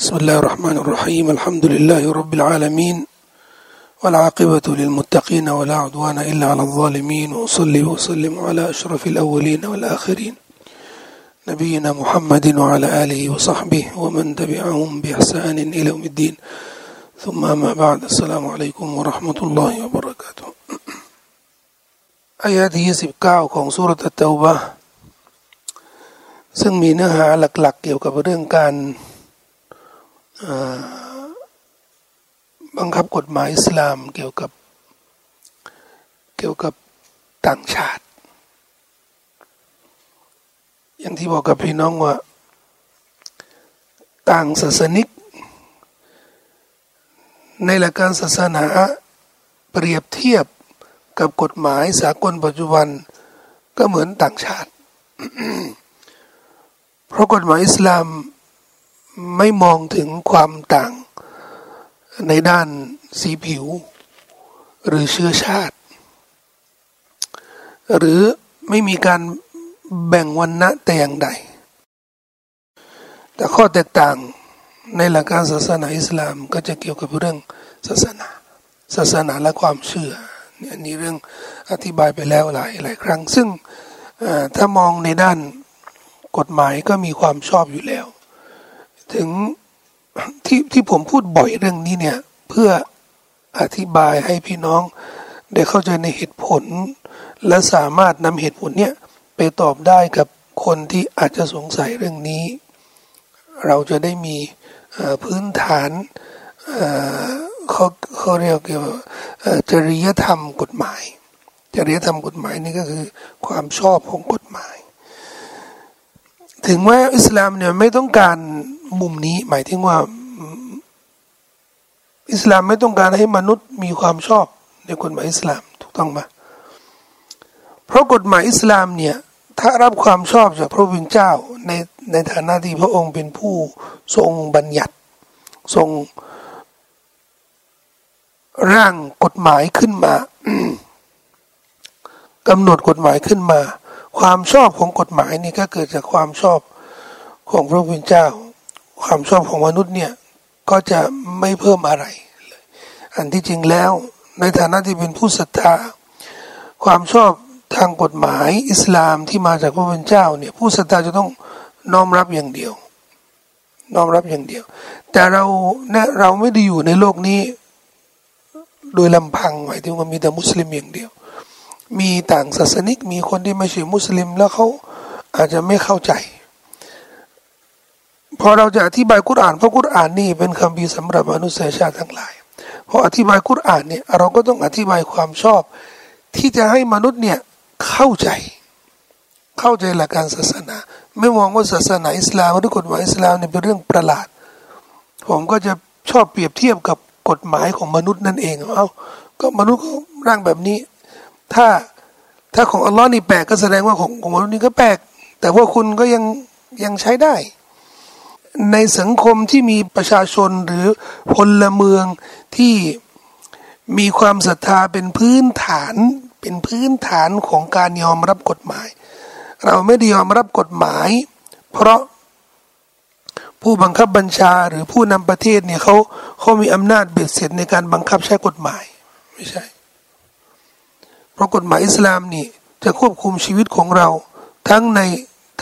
بسم الله الرحمن الرحيم الحمد لله رب العالمين والعاقبة للمتقين ولا عدوان إلا على الظالمين وصلي وسلم على أشرف الأولين والآخرين نبينا محمد وعلى آله وصحبه ومن تبعهم بإحسان إلى يوم الدين ثم أما بعد السلام عليكم ورحمة الله وبركاته آيات 29 ของ سورة التوبة ซึ่งมีเนื้อหาหลักๆเกี่ยวกับเรื่องการบังคับกฎหมายอิสลามเกี่ยวกับต่างชาติอย่างที่บอกกับพี่น้องว่าต่างศาสนิกในหลักการศาสนาเปรียบเทียบกับกฎหมายสากลปัจจุบันก็เหมือนต่างชาติ เพราะกฎหมายอิสลามไม่มองถึงความต่างในด้านสีผิวหรือเชื้อชาติหรือไม่มีการแบ่งวรรณะแต่อย่างใดแต่ข้อแตกต่างในหลักการศาสนาอิสลามก็จะเกี่ยวกับเรื่องศาสนาและความเชื่ออันนี้เรื่องอธิบายไปแล้วหลายครั้งซึ่งถ้ามองในด้านกฎหมายก็มีความชอบอยู่แล้วถึงที่ผมพูดบ่อยเรื่องนี้เนี่ยเพื่ออธิบายให้พี่น้องได้เข้าใจในเหตุผลและสามารถนำเหตุผลเนี่ยไปตอบได้กับคนที่อาจจะสงสัยเรื่องนี้เราจะได้มีพื้นฐานเขาเรียกว่าจริยธรรมกฎหมายจริยธรรมกฎหมายนี่ก็คือความชอบของกฎหมายถึงว่าอิสลามเนี่ยไม่ต้องการมุมนี้หมายถึงว่าอิสลามไม่ต้องการให้มนุษย์มีความชอบในกฎหมายอิสลามถูกต้องปะเพราะกฎหมายอิสลามเนี่ยถ้ารับความชอบจากพระผู้เป็นเจ้าในฐานะที่พระองค์เป็นผู้ทรงบัญญัติทรงร่างกฎหมายขึ้นมา กำหนดกฎหมายขึ้นมาความชอบของกฎหมายนี่ก็เกิดจากความชอบของพระผู้เป็นเจ้าความชอบของมนุษย์เนี่ยก็จะไม่เพิ่มอะไรเลยอันที่จริงแล้วในฐานะที่เป็นผู้ศรัทธาความชอบทางกฎหมายอิสลามที่มาจากพระผู้เป็นเจ้าเนี่ยผู้ศรัทธาจะต้องน้อมรับอย่างเดียวน้อมรับอย่างเดียวแต่เราไม่ได้อยู่ในโลกนี้โดยลำพังหมายถึงว่ามีแต่มุสลิมอย่างเดียวมีต่างศาสนิกมีคนที่ไม่ใช่มุสลิมแล้วเขาอาจจะไม่เข้าใจพอเราจะอธิบายกุรอานเพราะกุรอานนี่เป็นคำพีสำหรับมนุษยชาติทั้งหลายพออธิบายกุรอานเนี่ยเราก็ต้องอธิบายความชอบที่จะให้มนุษย์เนี่ยเข้าใจหลักการศาสนาไม่มองว่าศาสนาอิสลามหรือกฎหมายอิสลามเนี่ยเป็นเรื่องประหลาดผมก็จะชอบเปรียบเทียบกับกฎหมายของมนุษย์นั่นเองเอ้าก็มนุษย์ก็ร่างแบบนี้ถ้าของอัลลอฮ์นี่แปลกก็แสดงว่าของมนุษย์นี่ก็แปลกแต่ว่าคุณก็ยังใช้ได้ในสังคมที่มีประชาชนหรือพลเมืองที่มีความศรัทธาเป็นพื้นฐานของการยอมรับกฎหมายเราไม่ได้ยอมรับกฎหมายเพราะผู้บังคับบัญชาหรือผู้นำประเทศเนี่ยเขามีอำนาจเบ็ดเสร็จในการบังคับใช้กฎหมายไม่ใช่เพราะกฎหมายอิสลามนี่จะควบคุมชีวิตของเราทั้งใน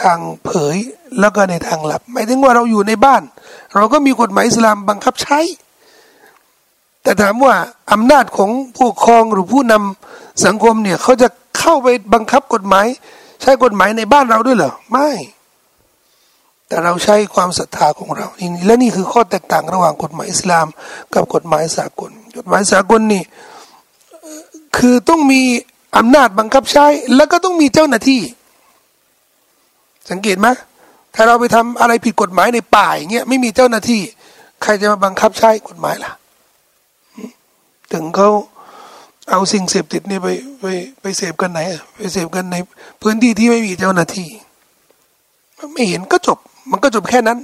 ทางเผยแล้วก็ในทางลับหมายถึงว่าเราอยู่ในบ้านเราก็มีกฎหมายอิสลามบังคับใช้แต่ถามว่าอำนาจของผู้ปกครองหรือผู้นำสังคมเนี่ยเขาจะเข้าไปบังคับกฎหมายใช้กฎหมายในบ้านเราด้วยเหรอไม่แต่เราใช้ความศรัทธาของเราและนี่คือข้อแตกต่างระหว่างกฎหมายอิสลามกับกฎหมายสากลกฎหมายสากลนี่คือต้องมีอำนาจบังคับใช้แล้วก็ต้องมีเจ้าหน้าที่สังเกตไหมถ้าเราไปทำอะไรผิดกฎหมายในป่าอย่างเงี้ยไม่มีเจ้าหน้าที่ใครจะมาบังคับใช้กฎหมายล่ะถึงเขาเอาสิ่งเสพติดนี่ไปเสพกันไหนไปเสพกันในพื้นที่ที่ไม่มีเจ้าหน้าที่ไม่เห็นก็จบมันก็จบแค่นั้น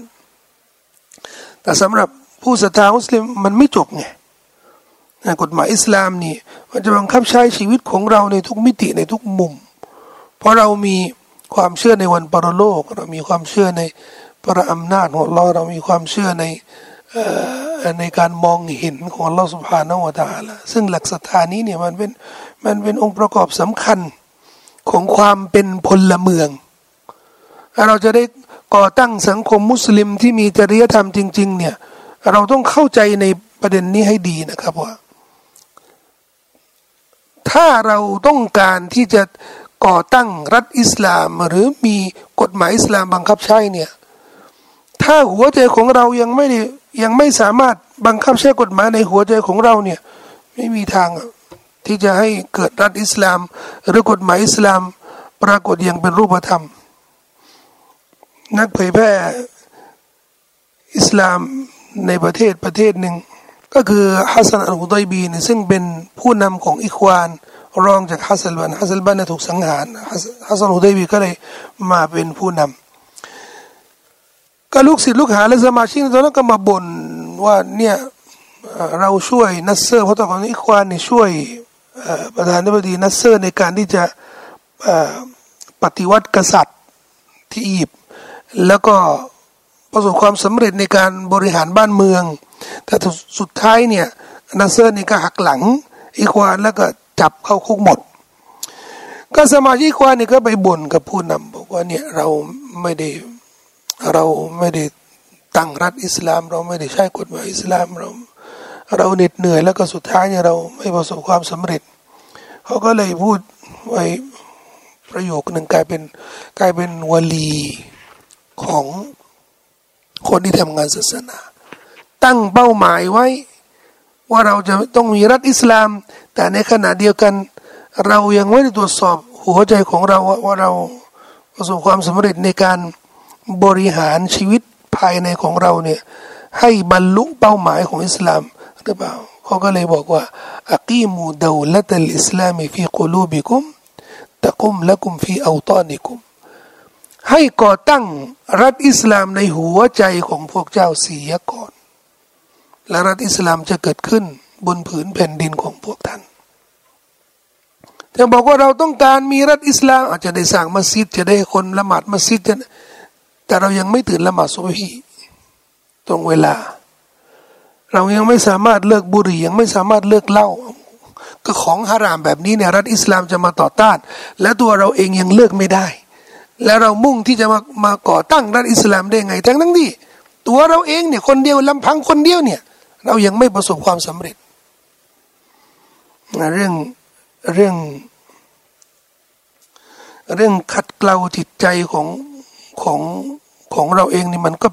แต่สำหรับผู้ศรัทธามุสลิมมันไม่จบไงกฎหมายอิสลามนี่มันจะบังคับใช้ชีวิตของเราในทุกมิติในทุกมุมเพราะเรามีความเชื่อในวันปรโลกเรามีความเชื่อใน พระอำนาจของอัลลอฮฺเรามีความเชื่อในการมองเห็นของอัลลอฮฺซุบฮานะฮูวะตะอาลาซึ่งหลักศรัทธานี้เนี่ยมันเป็นองค์ประกอบสำคัญของความเป็นพลเมืองเราจะได้ก่อตั้งสังคมมุสลิมที่มีจริยธรรมจริงๆเนี่ยเราต้องเข้าใจในประเด็นนี้ให้ดีนะครับว่าถ้าเราต้องการที่จะก่อตั้งรัฐอิสลามหรือมีกฎหมายอิสลามบังคับใช้เนี่ยถ้าหัวใจของเรายังไม่สามารถบังคับใช้กฎหมายในหัวใจของเราเนี่ยไม่มีทางที่จะให้เกิดรัฐอิสลามหรือกฎหมายอิสลามปรากฏอย่างเป็นรูปธรรมนักเผยแพร่อิสลามในประเทศหนึ่งก็คือฮัสซันอัลกุตัยบีเนี่ยซึ่งเป็นผู้นำของอิควานรองจากฮัสซันบันถูกสังหารฮัสซันอัลกุตัยบีก็เลยมาเป็นผู้นำก็ลูกศิษย์ลูกหาและสมาชิกตอนนั้นก็มาบ่นว่าเนี่ยเราช่วยนัสเซอร์เพราะตอนนั้นอิควานเนี่ยช่วยประธานาธิบดีนัสเซอร์ในการที่จะปฏิวัติกษัตริย์ที่อียิปต์แล้วก็ประสบความสำเร็จในการบริหารบ้านเมืองแต่สุดท้ายเนี่ยนัสเซอร์นี่ก็หักหลังอิควานแล้วก็จับเข้าคุกหมดก็สมาชิกอิควานนี่ก็ไปบ่นกับผู้นำบอกว่าเนี่ยเราไม่ได้ตั้งรัฐอิสลามเราไม่ได้ใช้กฎหมายอิสลามเราเหน็ดเหนื่อยแล้วก็สุดท้ายเนี่ยเราไม่ประสบความสำเร็จเขาก็เลยพูดไว้ประโยคหนึ่งกลายเป็นวลีของคนที่ทำงานศาสนาตั้งเป้าหมายไว้ว่าเราจะต้องมีรัฐอิสลามแต่ในขณะเดียวกันเรายังไม่ได้ตรวจสอบหัวใจของเราว่าเราประสบความสำเร็จในการบริหารชีวิตภายในของเราเนี่ยให้บรรลุเป้าหมายของอิสลามหรือเปล่าเขาก็เลยบอกว่าอักีมูดาวละตัลอิสลามฟีกุลูบิกุมตะกุมละกุมฟีเอาตานิกุมให้ก่อตั้งรัฐอิสลามในหัวใจของพวกเจ้าเสียก่อนและรัฐอิสลามจะเกิดขึ้นบนผืนแผ่นดินของพวกท่านจะบอกว่าเราต้องการมีรัฐอิสลามอาจจะได้สร้างมัสยิดจะได้คนละหมาดมัสยิดแต่เรายังไม่ตื่นละหมาดซุบฮีตรงเวลาเรายังไม่สามารถเลิกบุหรี่ยังไม่สามารถเลิกเหล้าก็ของฮารามแบบนี้เนี่ยรัฐอิสลามจะมาต่อต้านและตัวเราเองยังเลิกไม่ได้แล้วเรามุ่งที่จะมาก่อตั้งรัฐอิสลามได้ไงทั้งที่ตัวเราเองเนี่ยคนเดียวลำพังคนเดียวเนี่ยเรายังไม่ประสบความสำเร็จเรื่องขัดเกลาจิตใจของเราเองนี่มันก็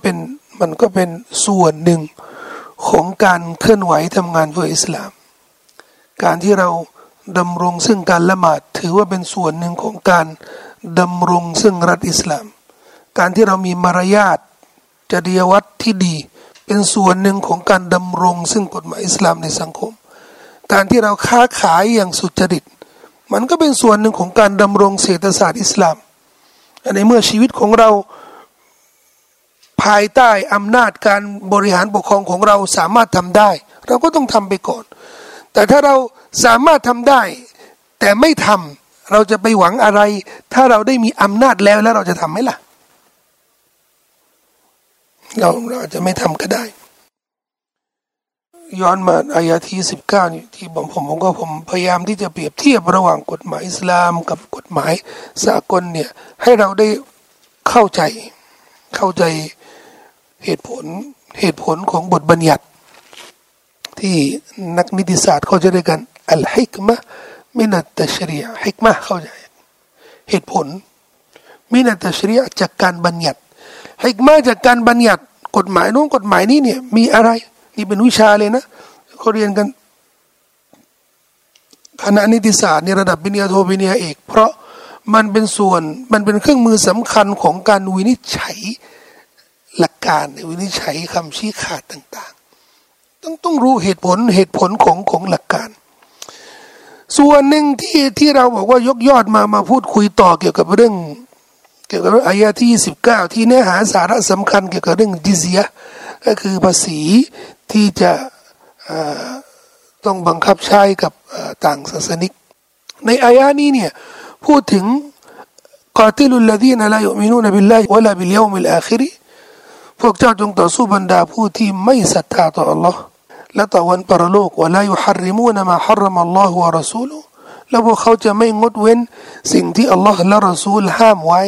เป็นส่วนหนึ่งของการเคลื่อนไหวทำงานเพื่ออิสลามการที่เราดำรงซึ่งการละหมาดถือว่าเป็นส่วนหนึ่งของการดำรงซึ่งรัฐอิสลามการที่เรามีมารยาทจริยวัตรที่ดีเป็นส่วนหนึ่งของการดำรงซึ่งกฎหมายอิสลามในสังคมการที่เราค้าขายอย่างสุจริตมันก็เป็นส่วนหนึ่งของการดำรงเศรษฐศาสตร์อิสลามในเมื่อชีวิตของเราภายใต้อำนาจการบริหารปกครองของเราสามารถทำได้เราก็ต้องทำไปก่อนแต่ถ้าเราสามารถทำได้แต่ไม่ทำเราจะไปหวังอะไรถ้าเราได้มีอำนาจแล้วเราจะทำไหมล่ะเราอาจจะไม่ทำก็ได้ย้อนมาอายะที่19ที่ผมพยายามที่จะเปรียบเทียบระหว่างกฎหมายอิสลามกับกฎหมายสากลเนี่ยให้เราได้เข้าใจเหตุผลของบทบัญญัติที่นักนิติศาสตร์เขาจะเรียกกันอัลฮิกมะห์มินัตตัชรีอะห์ฮิกมะห์เข้าใจเหตุผลมินัตตัชรีอะห์จากการบัญญัติฮิกมะห์จากการบัญญัติกฎหมายนู้นกฎหมายนี้เนี่ยมีอะไรนี่เป็นวิชาเลยนะเขาเรียนกันคณะนิติศาสตร์ในระดับปริญญาโทปริญญาเอกเพราะมันเป็นเครื่องมือสำคัญของการวินิจฉัยหลักการวินิจฉัยคำชี้ขาดต่างๆต้องรู้เหตุผลของหลักการส่วนหนึ่งที่เราบอกว่ายกยอดมาพูดคุยต่อเกี่ยวกับเรื่องอายะที่19ที่เนื้อหาสาระสำคัญเกี่ยวกับเรื่องจิซยะห์ก็คือภาษีที่จะต้องบังคับใช้กับต่างศาสนิกในอายะนี้เนี่ยพูดถึงกาติลุลลดีนะลายุมินูนะบิลลาฮิวะลาบิลยอมิลอาคิริ พวกเจ้าจงต่อสู้บรรดาผู้ที่ไม่ศรัทธาต่ออัลลอฮ์และต่อวันปรโลกวะลายุฮัรริมูนะมาฮัรรอมัลลอฮุวะรอซูลุและพวกเขาจะไม่งดเว้นสิ่งที่อัลลอฮ์และรอซูลห้ามไว้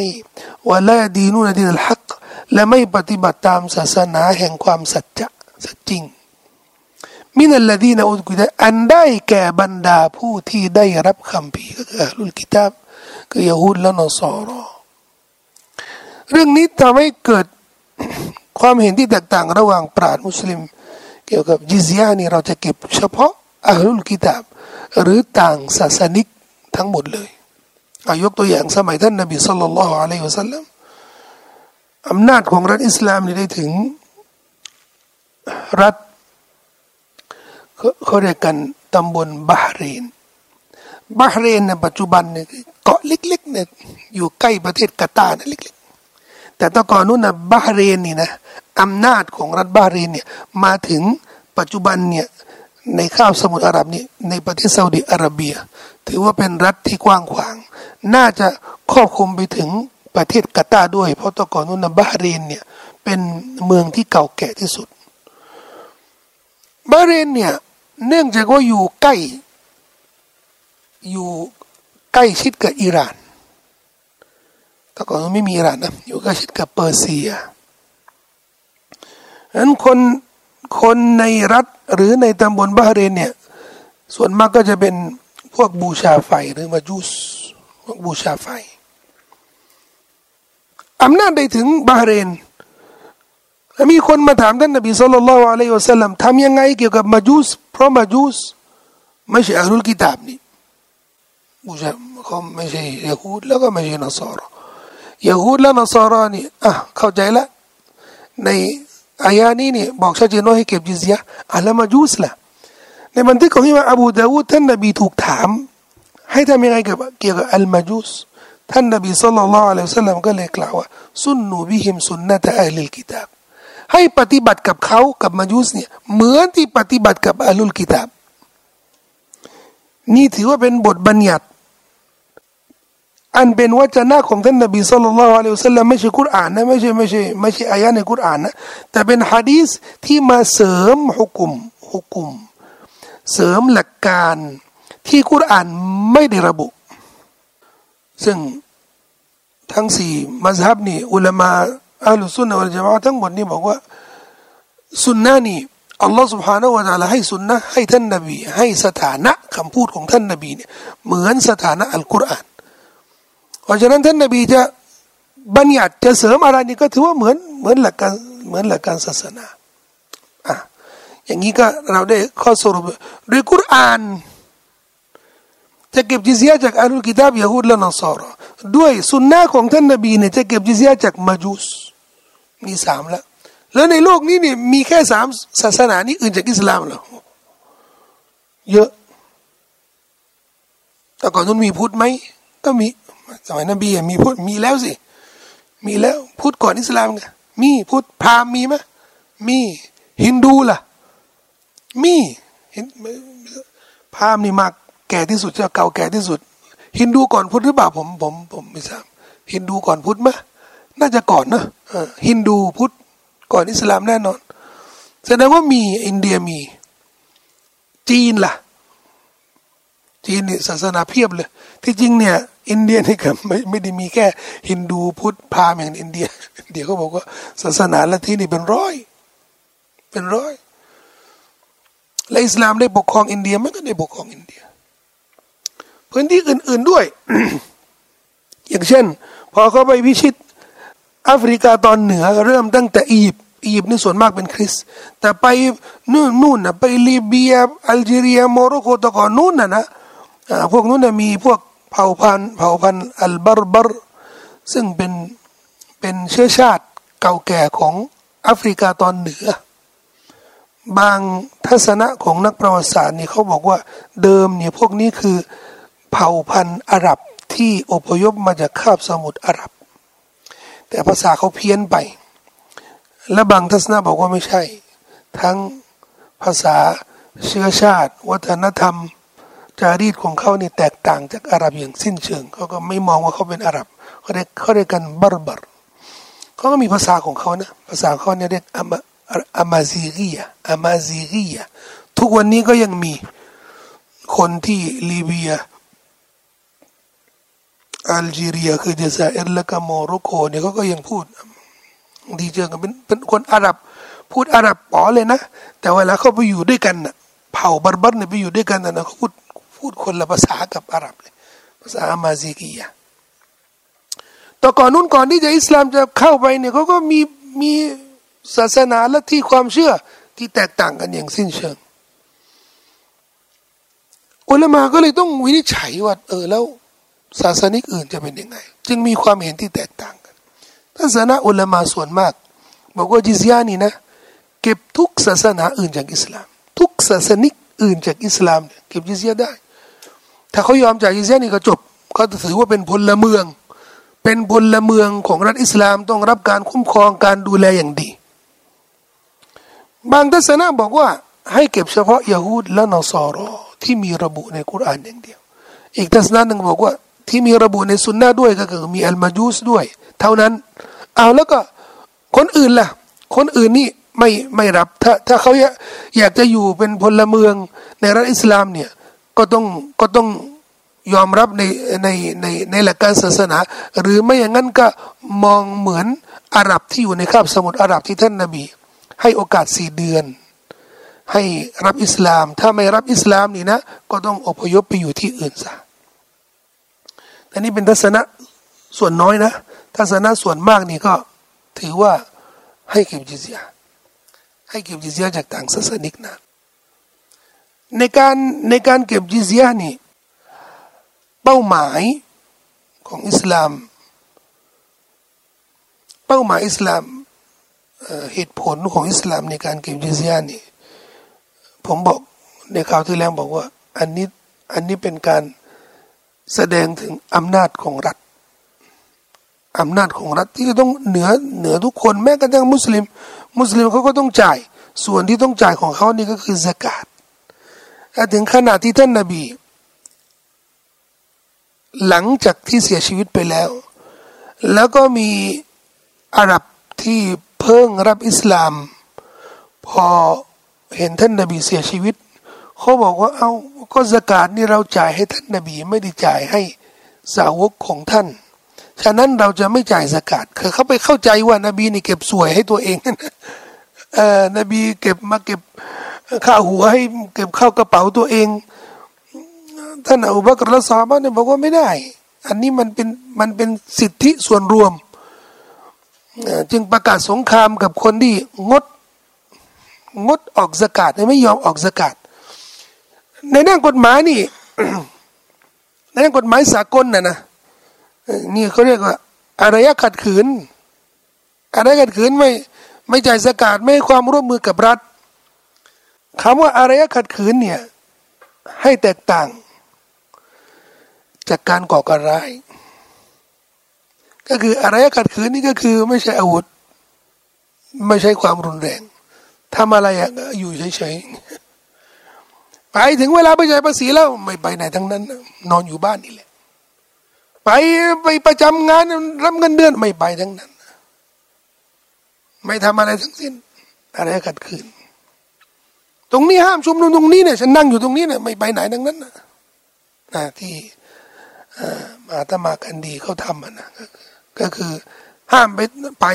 วะลาดีนูนะดีนัลฮักและไม่ปฏิบัติตามศาสนาแห่งความสัจจะสัจจริงมินัลลดีนะอุดกุดะอันได้แก่บรรดาผู้ที่ได้รับคำพีก็คืออัลลอฮ์กิตาบก็ยิวดและนอสอรอเรื่องนี้ทำให้เกิดความเห็นที่แตกต่างระหว่างปราชญ์มุสลิมเกี่ยวกับจิซยะห์นี่เราจะเก็บเฉพาะอัลลุลกิตาบหรือต่างศาสนิกทั้งหมดเลยยกตัวอย่างสมัยท่านนบีศ็อลลัลลอฮุอะลัยฮิวะซัลลัมอำนาจของรัฐอิสลามนี่ได้ถึงรัฐเขาเรียกกันตำบลบาห์เรนในปัจจุบันเนี่ยเกาะเล็กๆเนี่ยอยู่ใกล้ประเทศกาตาร์นะเล็กๆแต่ตะก่อนนู้นนะบาห์เรนนี่นะอำนาจของรัฐบาห์เรนเนี่ยมาถึงปัจจุบันเนี่ยในคาบสมุทรอาหรับนี่ในประเทศซาอุดิอาระเบียถือว่าเป็นรัฐที่กว้างขวางน่าจะครอบคลุมไปถึงประเทศกาตาร์ด้วยเพราะตะก่อนนู้นนะบาห์เรนเนี่ยเป็นเมืองที่เก่าแก่ที่สุดบาห์เรนเนี่ยเนื่องจากว่าอยู่ใกล้ชิดกับอิหร่านแต่ก่อนไม่มีอิหร่านนะอยู่ใกล้ชิดกับเปอร์เซียฉะนั้นคนในรัฐหรือในตำบลบาห์เรนเนี่ยส่วนมากก็จะเป็นพวกบูชาไฟหรือมาจูสพวกบูชาไฟอำนาจได้ถึงบาห์เรนมีคนมาถามท่านนบีศ็อลลัลลอฮุอะลัยฮิวะซัลลัมทำยังไงเกี่ยวกับมาจูสเพราะมาจูสไม่ใช่อัลลอฮฺกิตาบนี่บูชาเขาไม่ใช่ยิวดแล้วก็ไม่ใช่นัสรอยิวดและนัสรอนี่เข้าใจละในอายะนี้นี่บอกชัดเจนว่าให้เก็บจิซยะห์แล้วมาจูสล่ะในบันทึกของอิหม่ามอบูดาวูดท่านนบีถูกถามให้ทำยังไงเกี่ยวกับอัลมาจูสท่านนบีศ็อลลัลลอฮุอะลัยฮิวะซัลลัมก็เลยกล่าวว่าซุนนูบิฮิมซุนนะตะอัลลิลกิตาบให้ปฏิบัติกับเขากับมาจูสเนี่ยเหมือนที่ปฏิบัติกับอัลลุลกิตาบนี่ถือว่าเป็นบทบัญญัติอันเป็นวจนะของท่านนบีศ็อลลัลลอฮุอะลัยฮิวะซัลลัมไม่ใช่กุรอานนะไม่ใช่อายะห์ในกุรอานนะแต่เป็นหะดีษที่มาเสริมฮุกุมเสริมหลักการที่กุรอานไม่ได้ระบุซึ่งทั้ง4มัซฮับนี่อุลามะอัลลุซุนนะฮ์วัลญะมาอะห์ทั้งหมดนี่บอกว่าซุนนะห์นี่อัลลอฮฺ سبحانه และ تعالى ให้สุนนะให้ท่านนบีให้สถานะคำพูดของท่านนบีเนี่ยเหมือนสถานะอัลกุรอานเพราะฉะนั้นท่านนบีจะบัญญัติจะเสริมอะไรนี่ก็ถือว่าเหมือนหลักการศาสนาอย่างนี้ก็เราได้ข้อสรุปด้วยกุรอานจะเก็บจิซยะห์จากอัลลอฮฺกิตาบยิวดและนอสอรด้วยสุนนะของท่านนบีเนี่ยจะเก็บจิซยะห์จากมาจูสมีสามละแล้วในโลกนี้เนี่ยมีแค่สามศาสนานี้อื่นจากอิสลามเหรอเยอะแต่ก่อนนู้นมีพุทธไหมก็มีสมัยนบีมีพุทธมีแล้วสิมีแล้วพุทธก่อนอิสลามไงมีพุทธพราหมณ์มีไหมมีฮินดูล่ะมีพราหมณ์นี่มากแก่ที่สุดจะเก่าแก่ที่สุดฮินดูก่อนพุทธหรือเปล่าผมไม่ทราบฮินดูก่อนพุทธไหมน่าจะก่อนนะฮินดูพุทธก่อนอิสลามแน่นอนแสดงว่ามีอินเดียมีจีนล่ะจีนนี่ศาสนาเพียบเลยที่จริงเนี่ยอินเดียนี่ก็ไม่ได้มีแค่ฮินดูพุทธพราหมณ์อย่างอินเดียเขาบอกว่าศาสนาละที่นี่เป็นร้อยและอิสลามได้ปกครองอินเดียมันก็ได้ปกครองอินเดียพื้นที่อื่นๆด้วย อย่างเช่นพอเขาไปพิชิตแอฟริกาตอนเหนือเริ่มตั้งแต่อียิปต์นี่ส่วนมากเป็นคริสต์แต่ไปนู่นนะไปลิเบียอัลจีเรียโมร็อกโกตะก่อนนู่นนะพวกนู้นนะมีพวกเผ่าพันธุ์อัลบาร์บาร์ซึ่งเป็นเชื้อชาติเก่าแก่ของแอฟริกาตอนเหนือบางทัศนะของนักประวัติศาสตร์นี่เขาบอกว่าเดิมเนี่ยพวกนี้คือเผ่าพันธุ์อาหรับที่อพยพมาจากคาบสมุทรอาหรับแต่ภาษาเขาเพี้ยนไปและบางทัศนะบอกว่าไม่ใช่ทั้งภาษาเชื้อชาติวัฒนธรรมจารีตของเขาเนี่ยแตกต่างจากอาหรับอย่างสิ้นเชิงเขาก็ไม่มองว่าเขาเป็นอาหรับเขาเรียกกันบาร์บาร์ เขาก็มีภาษาของเขานะภาษาเขาเนี่ยเรียกอามาซีเรียทุกวันนี้ก็ยังมีคนที่ลิเบียอัลจีเรียคือเจซัยร์และก็โมร็อกโกเนี่ยเขาก็ยังพูดดีเจกันเป็นคนอาหรับพูดอาหรับป๋อเลยนะแต่เวลาเขาไปอยู่ด้วยกันนะเผ่าบาร์บัรเนี่ยไปอยู่ด้วยกันนะเขาพูดคนละภาษากับอาหรับเลยภาษาอามาซีเรียแต่ก่อนที่จะอิสลามจะเข้าไปเนี่ยเขาก็มีศาสนาและที่ความเชื่อที่แตกต่างกันอย่างสิ้นเชิงอุลามาก็เลยต้องวินิจฉัยว่าแล้วศาสนิกอื่นจะเป็นยังไงจึงมีความเห็นที่แตกต่างกันทัศนะอุลามาส่วนมากบอกว่าจิซยานี่นะเก็บทุกศาสนาอื่นจากอิสลามทุกศาสนิกอื่นจากอิสลามเก็บจิซยาได้ถ้าเขายอมจ่ายจิซยานี่ก็จบเขาถือว่าเป็นพลเมืองของรัฐอิสลามต้องรับการคุ้มครองการดูแลอย่างดีบางทัศนะบอกว่าให้เก็บเฉพาะยิวฮูดและนอสารอที่มีระบุในกุรอานอย่างเดียวอีกทัศนะหนึ่งบอกว่าที่มีระบุในสุนนะด้วยก็คือมีอัลมาจูสด้วยเท่านั้นเอาแล้วก็คนอื่นล่ะคนอื่นนี่ไม่รับถ้าเขาอยากจะอยู่เป็นพลเมืองในรัฐอิสลามเนี่ยก็ต้องยอมรับในหลักการศาสนาหรือไม่อย่างนั้นก็มองเหมือนอาหรับที่อยู่ในคาบสมุทรอาหรับที่ท่านนบีให้โอกาส4 เดือนให้รับอิสลามถ้าไม่รับอิสลามนี่นะก็ต้องอพยพไปอยู่ที่อื่นซะแต่นี่เป็นทัศนะส่วนน้อยนะทัศนะส่วนมากนี่ก็ถือว่าให้เก็บจิซยาจากต่างศาสนิกนะในการเก็บจิซยานี่เป้าหมายของอิสลามเหตุผลของอิสลามในการเก็บจิซยานี่ผมบอกในข่าวที่แล้วบอกว่าอันนี้เป็นการแสดงถึงอำนาจของรัฐที่จะต้องเหนือทุกคนแม้กระทั่งมุสลิมเขาก็ต้องจ่ายส่วนที่ต้องจ่ายของเขานี่ก็คือซะกาตถึงขนาดที่ท่านนบีหลังจากที่เสียชีวิตไปแล้วก็มีอาหรับที่เพิ่งรับอิสลามพอเห็นท่านนบีเสียชีวิตเขาบอกว่าเอาก็ซะกาตนี่เราจ่ายให้ท่านนบีไม่ได้จ่ายให้สาวกของท่านฉะนั้นเราจะไม่จ่ายซะกาตคือเขาไปเข้าใจว่านบีนี่เก็บสวยให้ตัวเองนบีเก็บข้าวหัวให้เก็บข้าวกระเป๋าตัวเองท่านอบูบักรและซอฮาบะห์เนี่ยบอกว่าไม่ได้อันนี้มันเป็นสิทธิส่วนรวมจึงประกาศสงครามกับคนที่งดออกซะกาตไม่ยอมออกซะกาตในด้านกฎหมายนี่ ในด้านกฎหมายสากลนะนี่เขาเรียกว่าอะไรขัดขืนไม่จ่ายซะกาตไม่ให้ความร่วมมือกับรัฐคำว่าอะไรขัดขืนเนี่ยให้แตกต่างจากการก่อการร้ายก็คืออะไรขัดขืนนี่ก็คือไม่ใช่อาวุธไม่ใช่ความรุนแรงทำอะไรอยู่เฉยๆไปถึงเวลาไปจ่ายภาษีแล้วไม่ไปไหนทั้งนั้นนอนอยู่บ้านนี่แหละไปประจำงานรับเงินเดือนไม่ไปทั้งนั้นไม่ทำอะไรทั้งสิ้นอะไรขัดขืนตรงนี้ห้ามชุมนุมตรงนี้เนี่ยฉันนั่งอยู่ตรงนี้เนี่ยไม่ไปไหนทั้งนั้นนะที่อาตมากันดีเขาทำนะก็คือห้ามไป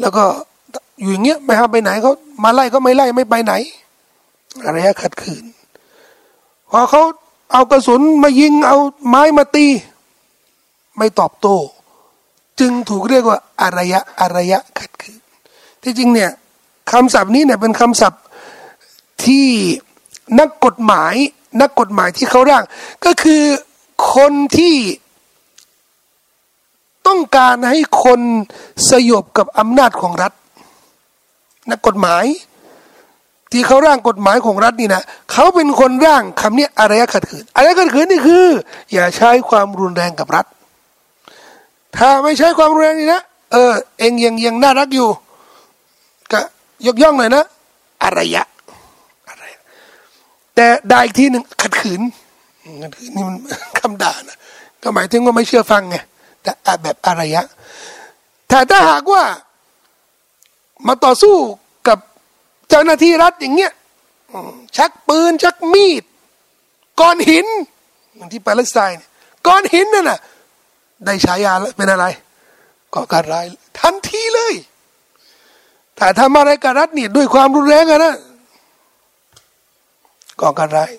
แล้วก็อยู่อย่างเงี้ยไม่ห้ามไปไหนเขามาไล่ก็ไม่ไล่ไม่ไปไหนอะไรขัดขืนพอเขาเอากระสุนมายิงเอาไม้มาตีไม่ตอบโต้จึงถูกเรียกว่าอารยะขัดขืนที่จริงเนี่ยคำศัพท์นี้เนี่ยเป็นคำศัพท์ที่นักกฎหมายที่เขาร่างก็คือคนที่ต้องการให้คนสยบกับอำนาจของรัฐนักกฎหมายที่เขาร่างกฎหมายของรัฐนี่นะเขาเป็นคนร่างคำนี้อารยะขัดขืนนี่คืออย่าใช้ความรุนแรงกับรัฐถ้าไม่ใช้ความรุนแรงนี่นะเองยังน่ารักอยู่ก็ยกย่องหน่อยนะอารยะแต่ได้อีกทีหนึ่งขัดขืนนี่มันคำด่านะก็หมายถึงว่าไม่เชื่อฟังไงแต่แบบอารยะ แต่ถ้าหากว่ามาต่อสู้กับเจ้าหน้าที่รัฐอย่างเงี้ยชักปืนชักมีดก้อนหินอย่างที่ปาเลสไตน์ก้อนหินนั่นน่ะได้ฉายาเป็นอะไรก่อการร้ายทันทีเลยแต่ถ้ามาอะไรกับรัฐนี่ด้วยความรุนแรงนะก่อการร้าย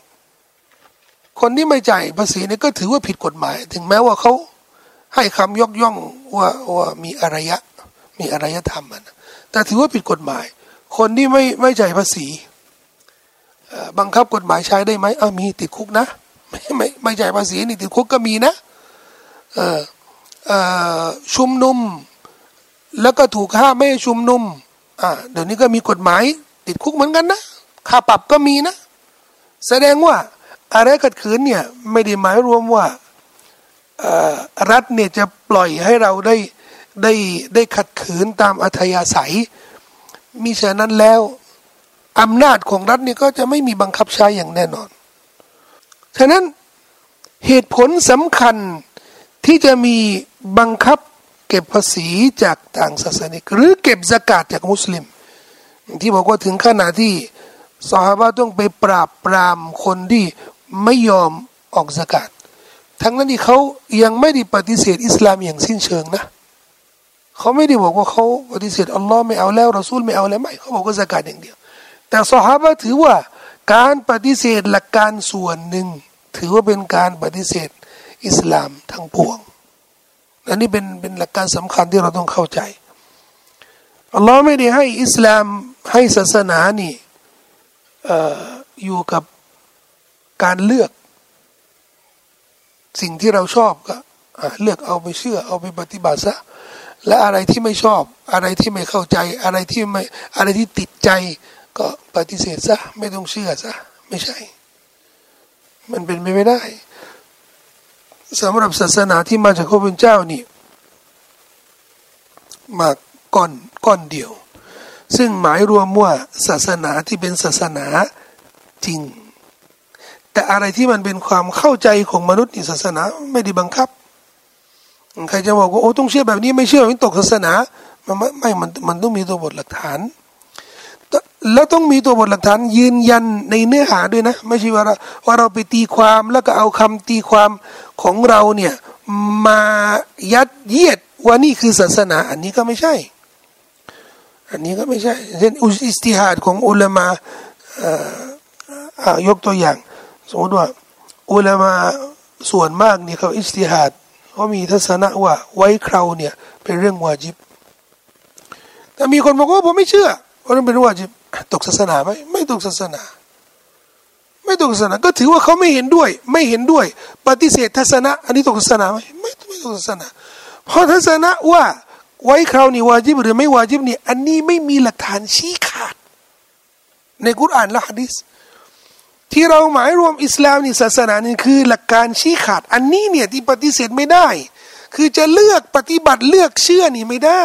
คนที่ไม่จ่ายภาษีนี่ก็ถือว่าผิดกฎหมายถึงแม้ว่าเขาให้คำยกย่องว่ามีอารยะมีอารยธรรมมันแต่ถือว่าผิดกฎหมายคนที่ไม่จ่ายภาษีบังคับกฎหมายใช้ได้ไหมมีติดคุกนะไม่จ่ายภาษีนี่ติดคุกก็มีนะชุมนุมแล้วก็ถูกห้ามไม่ชุมนุมเดี๋ยวนี้ก็มีกฎหมายติดคุกเหมือนกันนะค่าปรับก็มีนะแสดงว่าอะไรขัดขืนเนี่ยไม่ได้หมายรวมว่ารัฐเนี่ยจะปล่อยให้เราได้ขัดขืนตามอัธยาศัยมิฉะนั้นแล้วอำนาจของรัฐนี่ก็จะไม่มีบังคับใช้อย่างแน่นอนฉะนั้นเหตุผลสำคัญที่จะมีบังคับเก็บภาษีจากต่างศาสนิกหรือเก็บซะกาตจากมุสลิมที่บอกว่าถึงขนาดที่ซอฮาบะห์ต้องไปปราบปรามคนที่ไม่ยอมออกซะกาตทั้งนั้นที่เขายังไม่ได้ปฏิเสธอิสลามอย่างสิ้นเชิงนะเขาไม่ได้บอกว่าเขาปฏิเสธอัลลอฮ์ไม่เอาแล้วรอซูลไม่เอาแล้วไม่เขาบอกว่าซะกาตอย่างเดียวแต่ซอฮาบะห์ถือว่าการปฏิเสธหลักการส่วนหนึ่งถือว่าเป็นการปฏิเสธอิสลามทั้งปวงอันนี้เป็นหลักการสำคัญที่เราต้องเข้าใจอัลลอฮ์ไม่ได้ให้อิสลามให้ศาสนานี่อยู่กับการเลือกสิ่งที่เราชอบก็เลือกเอาไปเชื่อเอาไปปฏิบัติซะและอะไรที่ไม่ชอบอะไรที่ไม่เข้าใจอะไรที่ติดใจก็ปฏิเสธซะไม่ต้องเชื่อซะไม่ใช่มันเป็นไม่ได้สำหรับศาสนาที่มาจากพระเป็นเจ้านี่มาก้อนเดียวซึ่งหมายรวมว่าศาสนาที่เป็นศาสนาจริงแต่อะไรที่มันเป็นความเข้าใจของมนุษย์นี่ศาสนาไม่ได้บังคับใครจะบอกว่าโอ้ต้องเชื่อแบบนี้ไม่เชื่อมันตกศาสนามันต้องมีตัวบทหลักฐานแล้วต้องมีตัวบทหลักฐานยืนยันในเนื้อหาด้วยนะไม่ใช่ว่าเราไปตีความแล้วก็เอาคำตีความของเราเนี่ยมายัดเยียดว่านี่คือศาสนาอันนี้ก็ไม่ใช่เช่นอิสติฮาดของอุลามะยกตัวอย่างสมมติว่าอุลามะส่วนมากนี่เขาอิสติฮาดเขามีทัศนะว่าไว้เคราเนี่ยเป็นเรื่องวาจิบแต่มีคนบอกว่าผมไม่เชื่อว่ามันเป็นวาจิบตกศาสนาไหมไม่ตกศาสนาก็ถือว่าเขาไม่เห็นด้วยปฏิเสธทัศนะอันนี้ตกศาสนาไหมไม่ตกศาสนาเพราะทัศนะว่าไว้คราวนี้วาจิบหรือไม่วาจิบนี่อันนี้ไม่มีหลักฐานชี้ขาดในกุรอานและหะดีษที่เราหมายรวมอิสลามนี่ศาสนานี่คือหลักการชี้ขาดอันนี้เนี่ยที่ปฏิเสธไม่ได้คือจะเลือกปฏิบัติเลือกเชื่อนี่ไม่ได้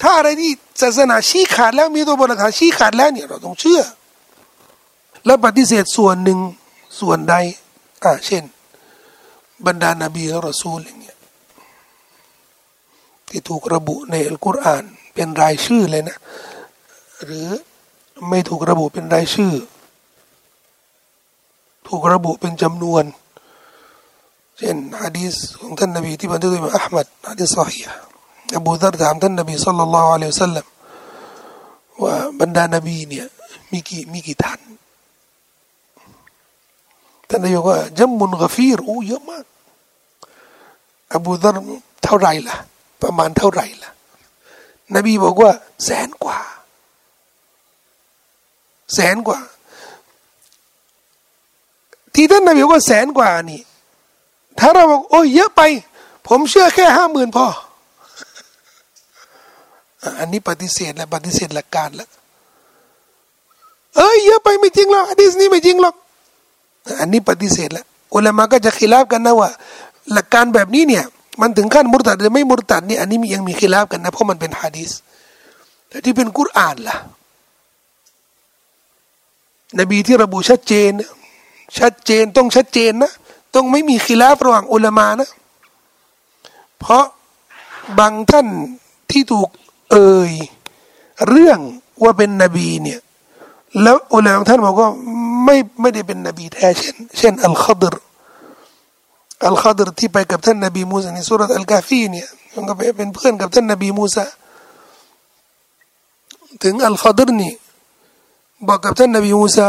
ถ้าอะไรที่ศาสนาชี้ขาดแล้วมีตัวบทหลักฐานชี้ขาดแล้วเนี่ยเราต้องเชื่อและปฏิเสธส่วนหนึ่งส่วนใดเช่นบรรดานบีและรอซูลอย่างเงี้ยที่ถูกระบุในอัลกุรอานเป็นรายชื่อเลยนะหรือไม่ถูกระบุเป็นรายชื่อถูกระบุเป็นจำนวนเช่นหะดีษของท่านนบีที่บันทึกโดยอิหม่ามอัลมัดหะดีษซอฮีฮ์อบูซัรถามท่านนบีศ็อลลัลลอฮุอะลัยฮิวะซัลลัมว่าบรรดานบีเนี่ยมีกี่ท่านท่านนบีบอกว่าจัมมุนกะฟีรเยอะมากอบูซัรเท่าไหร่ล่ะประมาณเท่าไหร่ล่ะนบีบอกว่าแสนกว่าที่ท่านนบีบอกว่าแสนกว่านี่ถ้าเราบอกโอ้ยเยอะไปผมเชื่อแค่50,000พออันนี้ปฏิเสธและปฏิเสธหลักการแล้วเยอะไปไม่จริงหรอกหะดีษนี้ไม่จริงหรอกอันนี้ปฏิเสธแล้วอุลามะก็จะขิลาฟกันนะว่าหลักการแบบนี้เนี่ยมันถึงขั้นมุรตัดหรือไม่มุรตัดนี่อันนี้ยังมีขิลาฟกันนะเพราะมันเป็นหะดีษแต่ที่เป็นกุรอานล่ะนบีที่ระบุชัดเจนต้องชัดเจนนะต้องไม่มีขิลาฟระหว่างอุลามะนะเพราะบางท่าน ที่ถูกเอ่ยเรื่องว่าเป็นนบีเนี่ยแล้วอุลามะท่านบอกว่าไม่ได้เป็นนบีแท้เช่นอัลคอดรที่ไปกับท่านนบีมูซาในสุรษอัลกาฟีเนี่ยมันก็ไปเป็นเพื่อนกับท่านนบีมูซาถึงอัลคอดรนี่บอกกับท่านนบีมูซา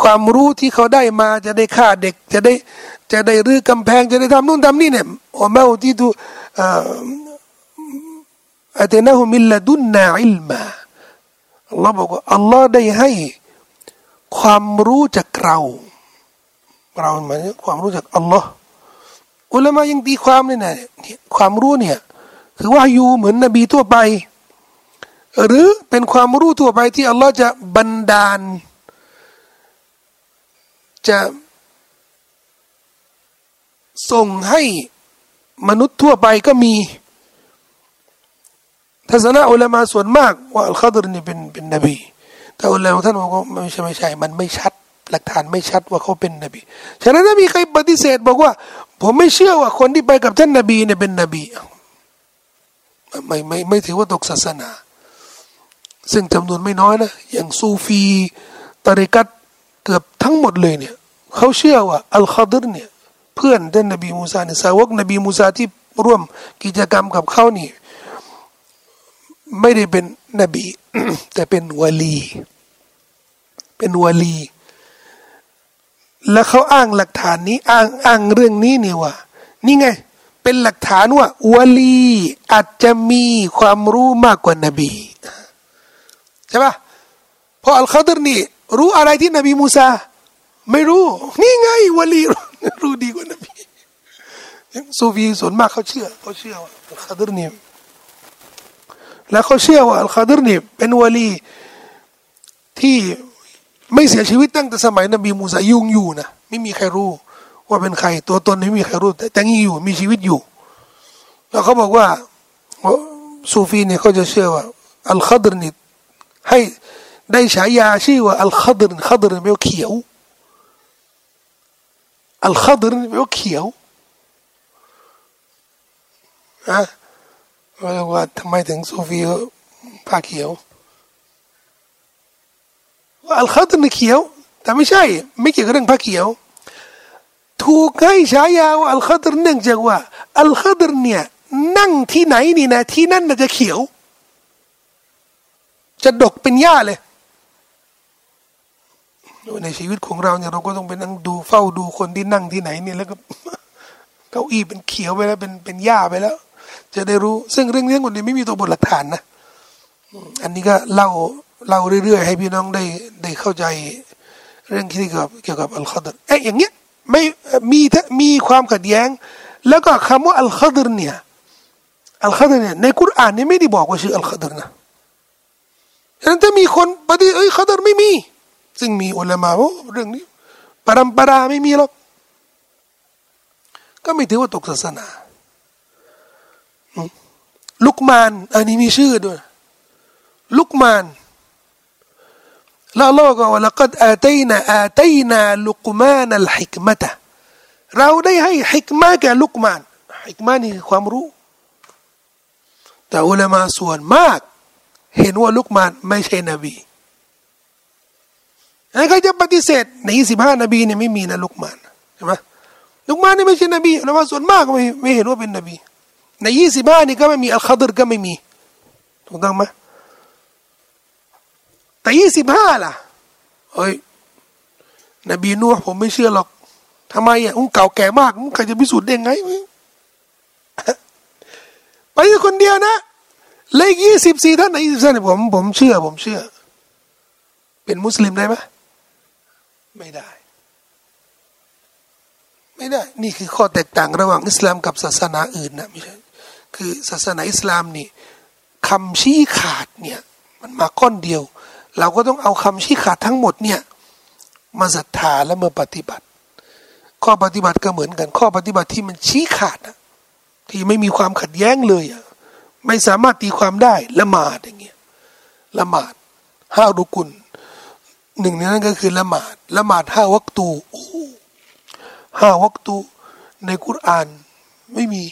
ความรู้ที่เขาได้มาจะได้ฆ่าเด็กจะได้รื้อกำแพงจะได้ทำนู่นทำนี่เนี่ยอัลมาอุติตุอาเตนะฮุมิลลาดุนนาอิลมาอัลลอฮ์บอกว่าอัลลอฮ์ได้ให้ความรู้จากเราหมายถึงความรู้จากอัลลอฮ์อุลามะยังตีความเลยนะความรู้เนี่ยคือว่าอยู่เหมือนนบีทั่วไปหรือเป็นความรู้ทั่วไปที่อัลลอฮ์จะบันดาลจะส่งให้มนุษย์ทั่วไปก็มีทัศนะอุลามะส่วนมากว่าอัลคอดรนี่เป็นนบีแต่อุลามะท่านบอกว่าไม่ใช่มันไม่ชัดหลักฐานไม่ชัดว่าเขาเป็นนบีฉะนั้นถ้ามีใครปฏิเสธบอกว่าผมไม่เชื่อว่าคนที่ไปกับท่านนบีเนี่ยเป็นนบีไม่ถือว่าตกศาสนาซึ่งจำนวนไม่น้อยนะอย่างซูฟีตะริกัตเกือบทั้งหมดเลยเนี่ยเขาเชื่อว่าอัลคอดรเนี่ยเพื่อนท่านนบีมูซาเนี่ยสาวกนบีมูซาที่ร่วมกิจกรรมกับเขานี่ไม่ได้เป็นนบี แต่เป็นวลีแล้วเขาอ้างหลักฐานนี้อ้างเรื่องนี้นี่ว่านี่ไงเป็นหลักฐานว่าวลีอาจจะมีความรู้มากกว่านบีใช่ปะเพราะอัลคอดรนี่รู้อะไรที่นบีมูซาไม่รู้นี่ไงวลีรู้ดีกว่านบีซูฟีส่วนมากเขาเชื่อว่าอัลคอดรนี่แล้วเขาเชื่อว่าอัลคอดรนี่เป็นวลีที่ไม่เสียชีวิตตั้งแต่สมัยนบีมูซายังอยู่นะไม่มีใครรู้ว่าเป็นใครตัวตนไม่มีใครรู้แต่ยังอยู่มีชีวิตอยู่แล้วเขาบอกว่าซูฟีเนี่ยเขาจะเชื่อว่าอัลคอดรนี่ให้ได้ฉายาชื่อว่าอัลคอดรแปลว่าเขียวอัลคอดรแปลว่าเขียวนะว่าทำไมถึงซูฟีผ้าเขียวว่าอัลคอดรนี่เขียวแต่ไม่เกี่ยวกับเรื่องผ้าเขียวถูกให้ฉายาว่าอัลคอดรเนื่องจากว่าอัลคอดรเนี่ยนั่งที่ไหนนี่นะที่นั่นน่ะจะเขียวจะดกเป็นหญ้าเลยในชีวิตของเราเนี่ยเราก็ต้องไปนั่งดูเฝ้าดูคนที่นั่งที่ไหนนี่แล้วก็เก้าอี้เป็นเขียวไปแล้วเป็นหญ้าไปแล้วจะได้รู้ซึ่งเรื่องนี้คนนี้ไม่มีตัวบทหลักฐานนะอันนี้ก็เล่าเรื่อยๆให้พี่น้องได้เข้าใจเรื่องเกี่ยวกับอัลคอดรอย่างเงี้ยไม่มีความขัดแย้งแล้วก็คำว่าอัลคอดรเนี่ยในกุรอานนี่ไม่ได้บอกว่าชื่ออัลคอดรนะฉะนั้นถ้ามีคนปฏิเสธคอดรไม่มีซึ่งมีอุลามะเรื่องนี้ปรัมปราไม่มีหรอกก็ไม่ถือว่าตกศาสนาลุกมานอันนี้มีชื่อด้วยลุกมานแล้วอัลลอฮ์ก็ว่า لقد آتينا لقمان الحكمة เราได้ให้ฮิกมะแก่ลุกมานฮิกมะนี่คือความรู้แต่อุลามะส่วนมากเห็นว่าลุกมานไม่ใช่นบีใครจะปฏิเสธใน25นบีเนี่ยไม่มีนะลุกมานใช่ไหมลุกมานนี่ไม่ใช่นบีแล้วว่าส่วนมากก็ไม่เห็นว่าเป็นนบีใน25นี่ก็ไม่มีอัลคอดรก็ไม่มีถูกต้องไหมแต่25ล่ะเฮ้ยนบีนูฮ์ผมไม่เชื่อหรอกทำไมอ่ะองค์เก่าแก่มากใครจะพิสูจน์ได้ไงไปคนเดียวนะเลข24ท่านไหน24เนี่ยผมเชื่อเป็นมุสลิมได้ไหมไม่ได้นี่คือข้อแตกต่างระหว่างอิสลามกับศาสนาอื่นนะไม่ใช่คือศาสนาอิสลามนี่คำชี้ขาดเนี่ยมันมาก้อนเดียวเราก็ต้องเอาคำชี้ขาดทั้งหมดเนี่ยมาศรัทธาและมาปฏิบัติข้อปฏิบัติก็เหมือนกันข้อปฏิบัติที่มันชี้ขาดนะที่ไม่มีความขัดแย้งเลยไม่สามารถตีความได้ละหมาดอย่างเงี้ยละหมาดห้ารุกุนหนึ่งในนั้นก็คือละหมาดห้าวักตูห้าวักตูในกุรอานไม่มี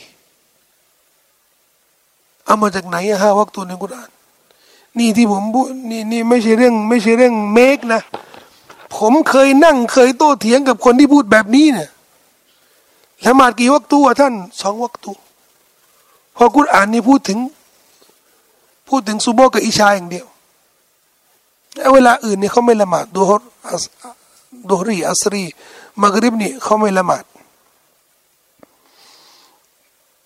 เอามาจากไหนห้าวักตัวในกุรอานนี่ที่ผมพูดนี่ไม่ใช่เรื่องเมคนะผมเคยนั่งเคยโต้เถียงกับคนที่พูดแบบนี้เนี่ยละหมาดกี่วักตัวท่านสองวักตัวพอกุรอานนี่พูดถึงซุบฮ์กับอิชาอย่างเดียวเวลาอื่นนี่เขาไม่ละหมาดดูฮรีอัสรีมักริบนี่เขาไม่ละหมาด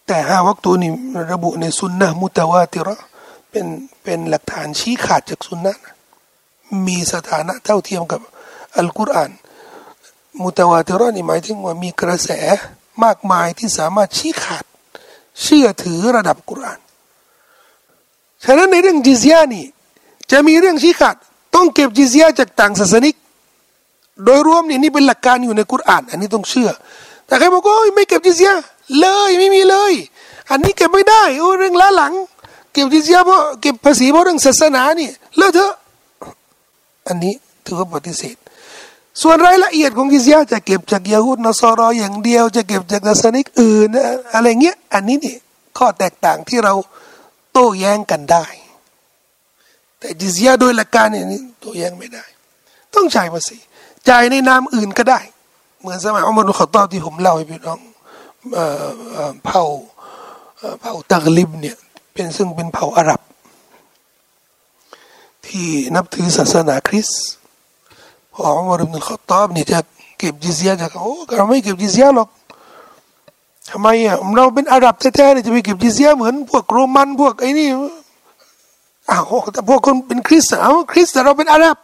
แต่ห้าวักตัวนี่ระบุในซุนนะห์มุตะวาติเราะห์เป็นหลักฐานชี้ขาดจากซุนนะห์มีสถานะเท่าเทียมกับอัลกุรอานมุตะวาติเราะห์นี่หมายถึงว่ามีกระแสมากมายที่สามารถชี้ขาดเชื่อถือระดับกุรอานฉะนั้นในเรื่องจิซยานี่จะมีเรื่องชี้ขาดต้องเก็บจิซยาจากต่างศาสนิกโดยรวมนี่เป็นหลักการอยู่ในกุรอานอันนี้ต้องเชื่อแต่ใครบอกว่าไม่เก็บจิซยาเลยไม่มีเลยอันนี้เก็บไม่ได้เรื่องล้าหลังเก็บจิซยาเพราะเก็บภาษีเพราะเรื่องศาสนานี่เลอะเทอะอันนี้ถือว่าปฏิเสธส่วนรายละเอียดของจิซยาจะเก็บจากยิวดนสรออย่างเดียวจะเก็บจากศาสนิกอื่นอะไรเงี้ยอันนี้นี่ข้อแตกต่างที่เราโต้แย้งกันได้แต่จิซยาโดยหลักการเนี่ยโต้แย้งไม่ได้ต้องจ่ายภาษีจ่ายในนามอื่นก็ได้เหมือนสมัยอุมัร อัล-ค็อฏฏอบที่ผมเล่าให้พี่น้องเผ่าตักลิบเนี่ยซึ่งเป็นเผ่าอาหรับที่นับถือศาสนาคริสต์พออุมัร อิบนุ ค็อฏฏอบเนี่ยจะเก็บจิซยาจะโอ้เราไม่เก็บจิซยาหรอกทำไมอ่ะเราเป็นอาหรับแท้ๆเนี่ยจะไปเก็บจิซยาเหมือนพวกโรมันพวกไอ้นี่อ้าวแต่พวกคนเป็นคริสต์เอาคริสต์แต่เราเป็นอาหรับ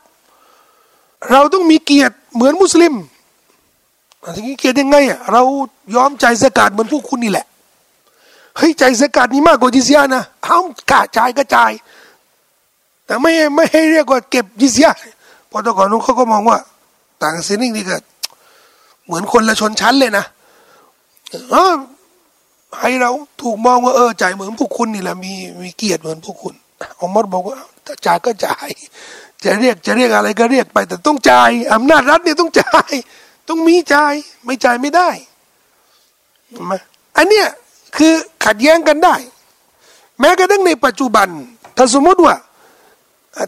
เราต้องมีเกียรติเหมือนมุสลิมถึงเกียรติยังไงอ่ะเรายอมจ่ายซะกาตเหมือนพวกคุณนี่แหละเฮ้ยจ่ายซะกาตนี่มากกว่าจิซยานะเอากะจ่ายก็จ่ายแต่ไม่ให้เรียกว่าเก็บจิซยาเพราะแต่ก่อนนู้นเขาก็มองว่าต่างศาสนิกนี่ก็เหมือนคนละชนชั้นเลยนะให้เราถูกมองว่าจ่ายเหมือนพวกคุณนี่แหละมีเกียรติเหมือนพวกคุณอุมัรบอกว่าถ้าจ่ายก็จ่ายจะเรียกอะไรก็เรียกไปแต่ต้องจ่ายอำนาจรัฐเนี่ยต้องจ่ายต้องมีจ่ายไม่จ่ายไม่ได้อันเนี้ยคือขัดแย้งกันได้แม้กระทั่งในปัจจุบันถ้าสมมติว่า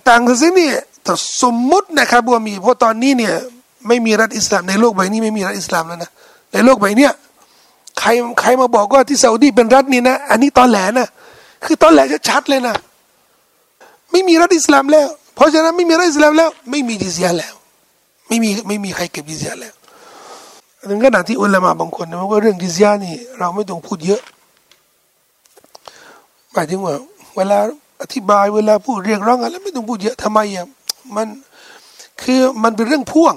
ต่างศาสนาเนี่ยถ้าสมมตินะครับว่ามีเพราะตอนนี้เนี่ยไม่มีรัฐอิสลามในโลกใบนี้ไม่มีรัฐอิสลามแล้วนะในโลกใบเนี้ยใครมาบอกว่าที่ซาอุดีเป็นรัฐนี่นะอันนี้ตอนแหลนะคือตอนแหลชัดๆเลยนะไม่มีรัฐอิสลามแล้วเพราะฉะนั้นไม่มีรัฐอิสลามแล้วไม่มีจิซยาแล้วไม่มีใครเก็บจิซยาแล้วถึงขนาดที่อุลามะบางคนบอกว่าเรื่องจิซยานี่เราไม่ต้องพูดเยอะหมายถึงว่าเวลาอธิบายเวลาพูดเรียกร้องอะไรไม่ต้องพูดเยอะทำไมอ่ะมันเป็นเรื่องพ่วง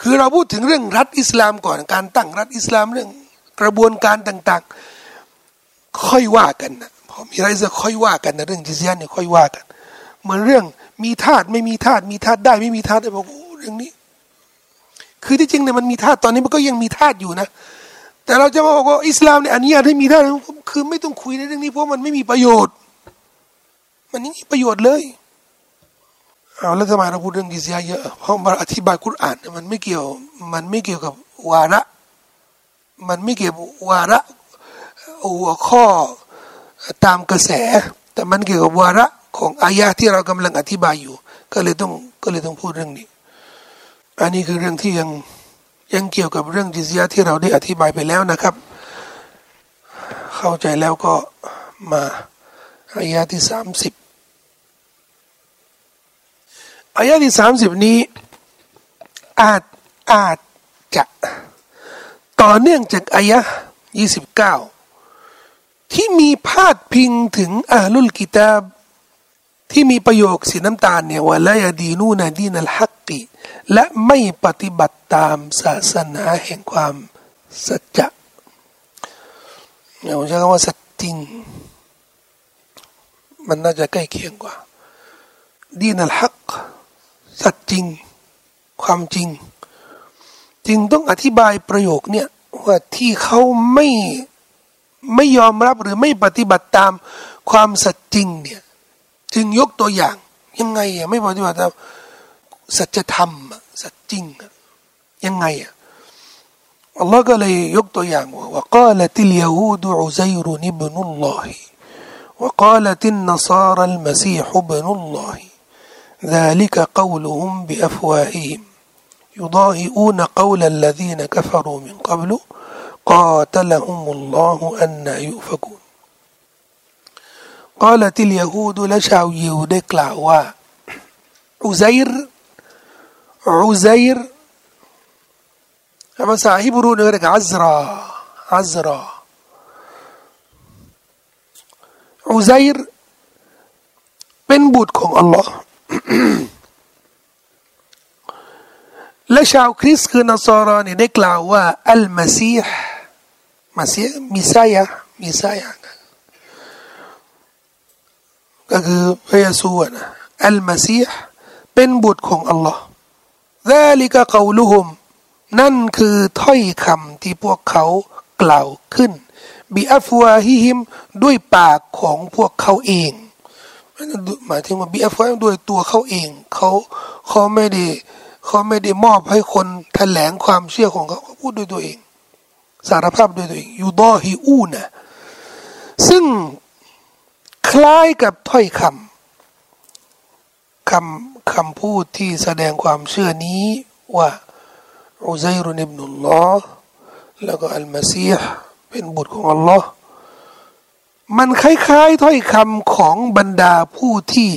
คือเราพูดถึงเรื่องรัฐอิสลามก่อนการตั้งรัฐอิสลามเรื่องกระบวนการต่างๆค่อยว่ากันนะพอมีอะไรจะค่อยว่ากันนะเรื่องจิซยาเนี่ยค่อยว่ากันเหมือนเรื่องมีทาสไม่มีทาสมีทาสได้ไม่มีทาสได้บอกเรื่องนี้คือที่จริงเนี่ยมันมีทาสตอนนี้มันก็ยังมีทาสอยู่นะแต่เราจะมาบอกว่าอิสลามเนี่ยอนุญาตให้มีทาสคือไม่ต้องคุยในเรื่องนี้เพราะมันไม่มีประโยชน์มันไม่มีประโยชน์เลยเอาแล้วทำไมเราพูดเรื่องจิซยาเยอะเพราะมันอธิบายกุรอานมันไม่เกี่ยวกับวาระมันไม่เกี่ยวกับวาระหัวข้อตามกระแสแต่มันเกี่ยวกับวาระของอายะที่เรากำลังอธิบายอยู่ก็เลยต้องพูดเรื่องนี้อันนี้คือเรื่องที่ยังเกี่ยวกับเรื่องจิซยาที่เราได้อธิบายไปแล้วนะครับเข้าใจแล้วก็มาอายะที่30อายะที่30นี้อาจจะต่อเนื่องจากอายะ29ที่มีพาดพิงถึงอะห์ลุลกิตาบที่มีประโยคสีน้ำตาลเนี่ยว่าละยะดีนูนะดีนัลฮักกีและไม่ปฏิบัติตามศาสนาแห่งความสัจจะผมใช้คำว่าสัจจริงมันน่าจะใกล้เคียงกว่าดีนัลฮักสัจจริงความจริงจึงต้องอธิบายประโยคเนี่ยว่าที่เขาไม่ยอมรับหรือไม่ปฏิบัติตามความสัจจริงเนี่ยจึงยกตัวอย่างยังไงอ่ะไม่บอกดีกว่าสัจธรรมสัจจริงยังไงอ่ะอัลลอฮ์ก็เลยยกตัวอย่างว่า قالت اليهود عزير ابن الله وقالت النصارى المسيح ابن الله ذلك قولهم بأفواههم يضاهئون قول الذين كفروا من قبل قاتلهم الله أنى يؤفكون قالت اليهود และชาวยิวได้กล่าวว่าอุซัยร์ภาษาฮิบรูเรียกอัซราอุซัยร์เป็นบุตรของอัลลอฮ์และชาวคริสต์คือนัสรอนี่ได้กล่าวว่าอัลมาซีห์มิซายะก็คือพระเยซูนะอัลมาซีห์เป็นบุตรของอัลลอฮ์นั่นคือคำของนั่นคือถ้อยคำที่พวกเขากล่าวขึ้นบิอัฟวาฮิฮิมด้วยปากของพวกเขาเองหมายถึงว่าบิอัฟวาด้วยตัวเขาเองเขาไม่ได้มอบให้คนแถลงความเชื่อของเขาพูดด้วยตัวเองสารภาพด้วยตัวเองยูดอฮิอูนะซึ่งคล้ายกับถ้อยคำพูดที่แสดงความเชื่อนี้ว่าอุซัยรุอิบนุลลอฮ์แล้วก็อัลมาซีฮ์เป็นบุตรของอัลลอฮ์มันคล้ายๆถ้อยคำของบรรดาผู้ที่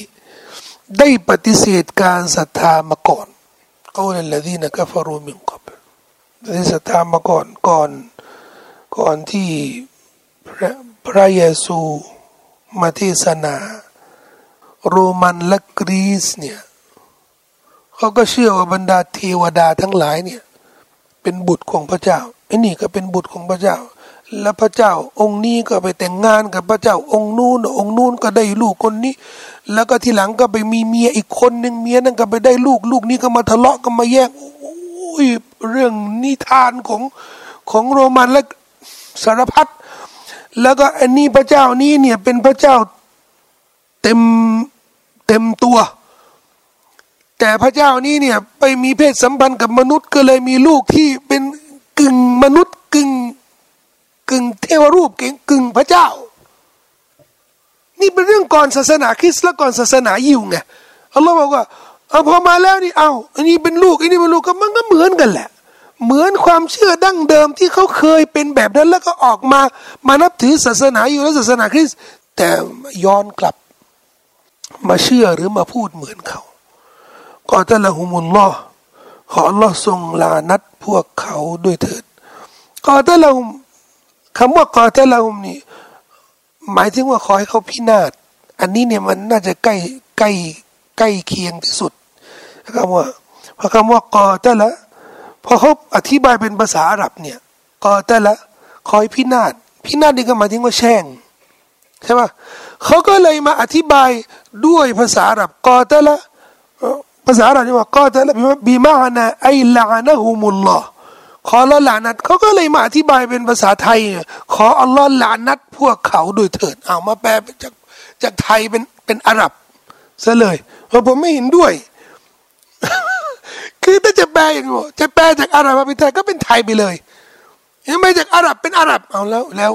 ได้ปฏิเสธการศรัทธามาก่อนกล่าวละดีนะกะฟะรูมินกับได้ศรัทธามาก่อนที่พระเยซูมาเทศนาโรมันและกรีซเนี่ยเขาก็เชื่อว่าบรรดาเทวดาทั้งหลายเนี่ยเป็นบุตรของพระเจ้าไอ้นี่ก็เป็นบุตรของพระเจ้าและพระเจ้าองค์นี้ก็ไปแต่งงานกับพระเจ้าองค์นู้นก็ได้ลูกคนนี้แล้วก็ทีหลังก็ไปมีเมียอีกคนหนึ่งเมียนั่นก็ไปได้ลูกนี้ก็มาทะเลาะก็มาแยกเรื่องนิทานของโรมันและสารพัดแล้วก็อันนี้พระเจ้านี้เนี่ยเป็นพระเจ้าเต็มตัวแต่พระเจ้านี้เนี่ยไปมีเพศสัมพันธ์กับมนุษย์ก็เลยมีลูกที่เป็นกึ่งมนุษย์กึ่งเทวรูปกึ่งพระเจ้านี่เป็นเรื่องก่อนศาสนาคริสต์และก่อนศาสนายิวไงอัลลอฮ์บอกว่าเอาพอมาแล้วนี่เอาอันนี้เป็นลูกอันนี้เป็นลูกก็มันก็เหมือนกันแหละเหมือนความเชื่อดั้งเดิมที่เขาเคยเป็นแบบนั้นแล้วก็ออกมานับถือศาสนายิวและศาสนาคริสต์แต่ย้อนกลับมาเชื่อหรือมาพูดเหมือนเขากอตะละฮุมุลลอฮ์ขออัลลอฮ์ทรงลานัดพวกเขาด้วยเถิดกอตะละฮุมคำว่ากอตะละฮุมนี่หมายถึงว่าขอให้เขาพินาศอันนี้เนี่ยมันน่าจะใกล้เคียงที่สุดคำว่ากอตะละพอเขาอธิบายเป็นภาษาอาหรับเนี่ยกอตะละขอให้พินาศนี่ก็หมายถึงว่าแช่งใช่ป่ะเขาก็เลยมาอธิบายด้วยภาษาอาหรับกอตะละภาษาอาหรับนี่ว่ากอตะละบิมะอนะอัยละอะนะฮุมุลลอฮ์ขอละลานัดเขาก็เลยมาอธิบายเป็นภาษาไทยขออัลลอฮ์ลานัดพวกเขาโดยเถิดเอามาแปลจากไทยเป็นอาหรับซะเลยเพราะผมไม่เห็นด้วย คือถ้าจะแปลอย่างงี้จะแปลจากอาหรับมาเป็นไทยก็เป็นไทยไปเลยยังไม่จากอาหรับเป็นอาหรับเอาแล้ว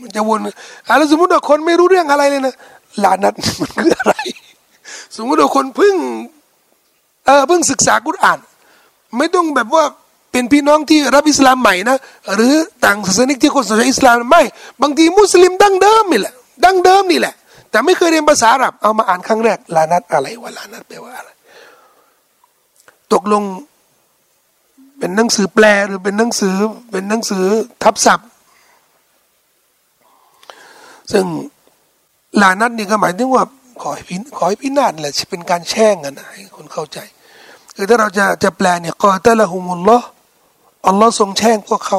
มันจะวนอะไรสมมติว่าคนไม่รู้เรื่องอะไรเลยนะลานัดมันคืออะไรสมมติว่าคนเพิ่งศึกษากุรอานไม่ต้องแบบว่าเป็นพี่น้องที่รับอิสลามใหม่นะหรือต่างศาสนิกที่คนสนใจอิสลามไม่บางทีมุสลิมดั้งเดิมนี่แหละแต่ไม่เคยเรียนภาษาอาหรับเอามาอ่านครั้งแรกลานัดอะไรวะลานัดแปลว่าอะไรตกลงเป็นหนังสือแปลหรือเป็นหนังสือทับศัพท์ซึ่งลานัดนี่ก็หมายถึงว่าขอให้พินาศแหละเป็นการแช่งกันนะให้คนเข้าใจคือถ้าเราจะแปลเนี่ยกอตะละฮุมุลลอฮ์อัลลอฮ์ทรงแช่งพวกเขา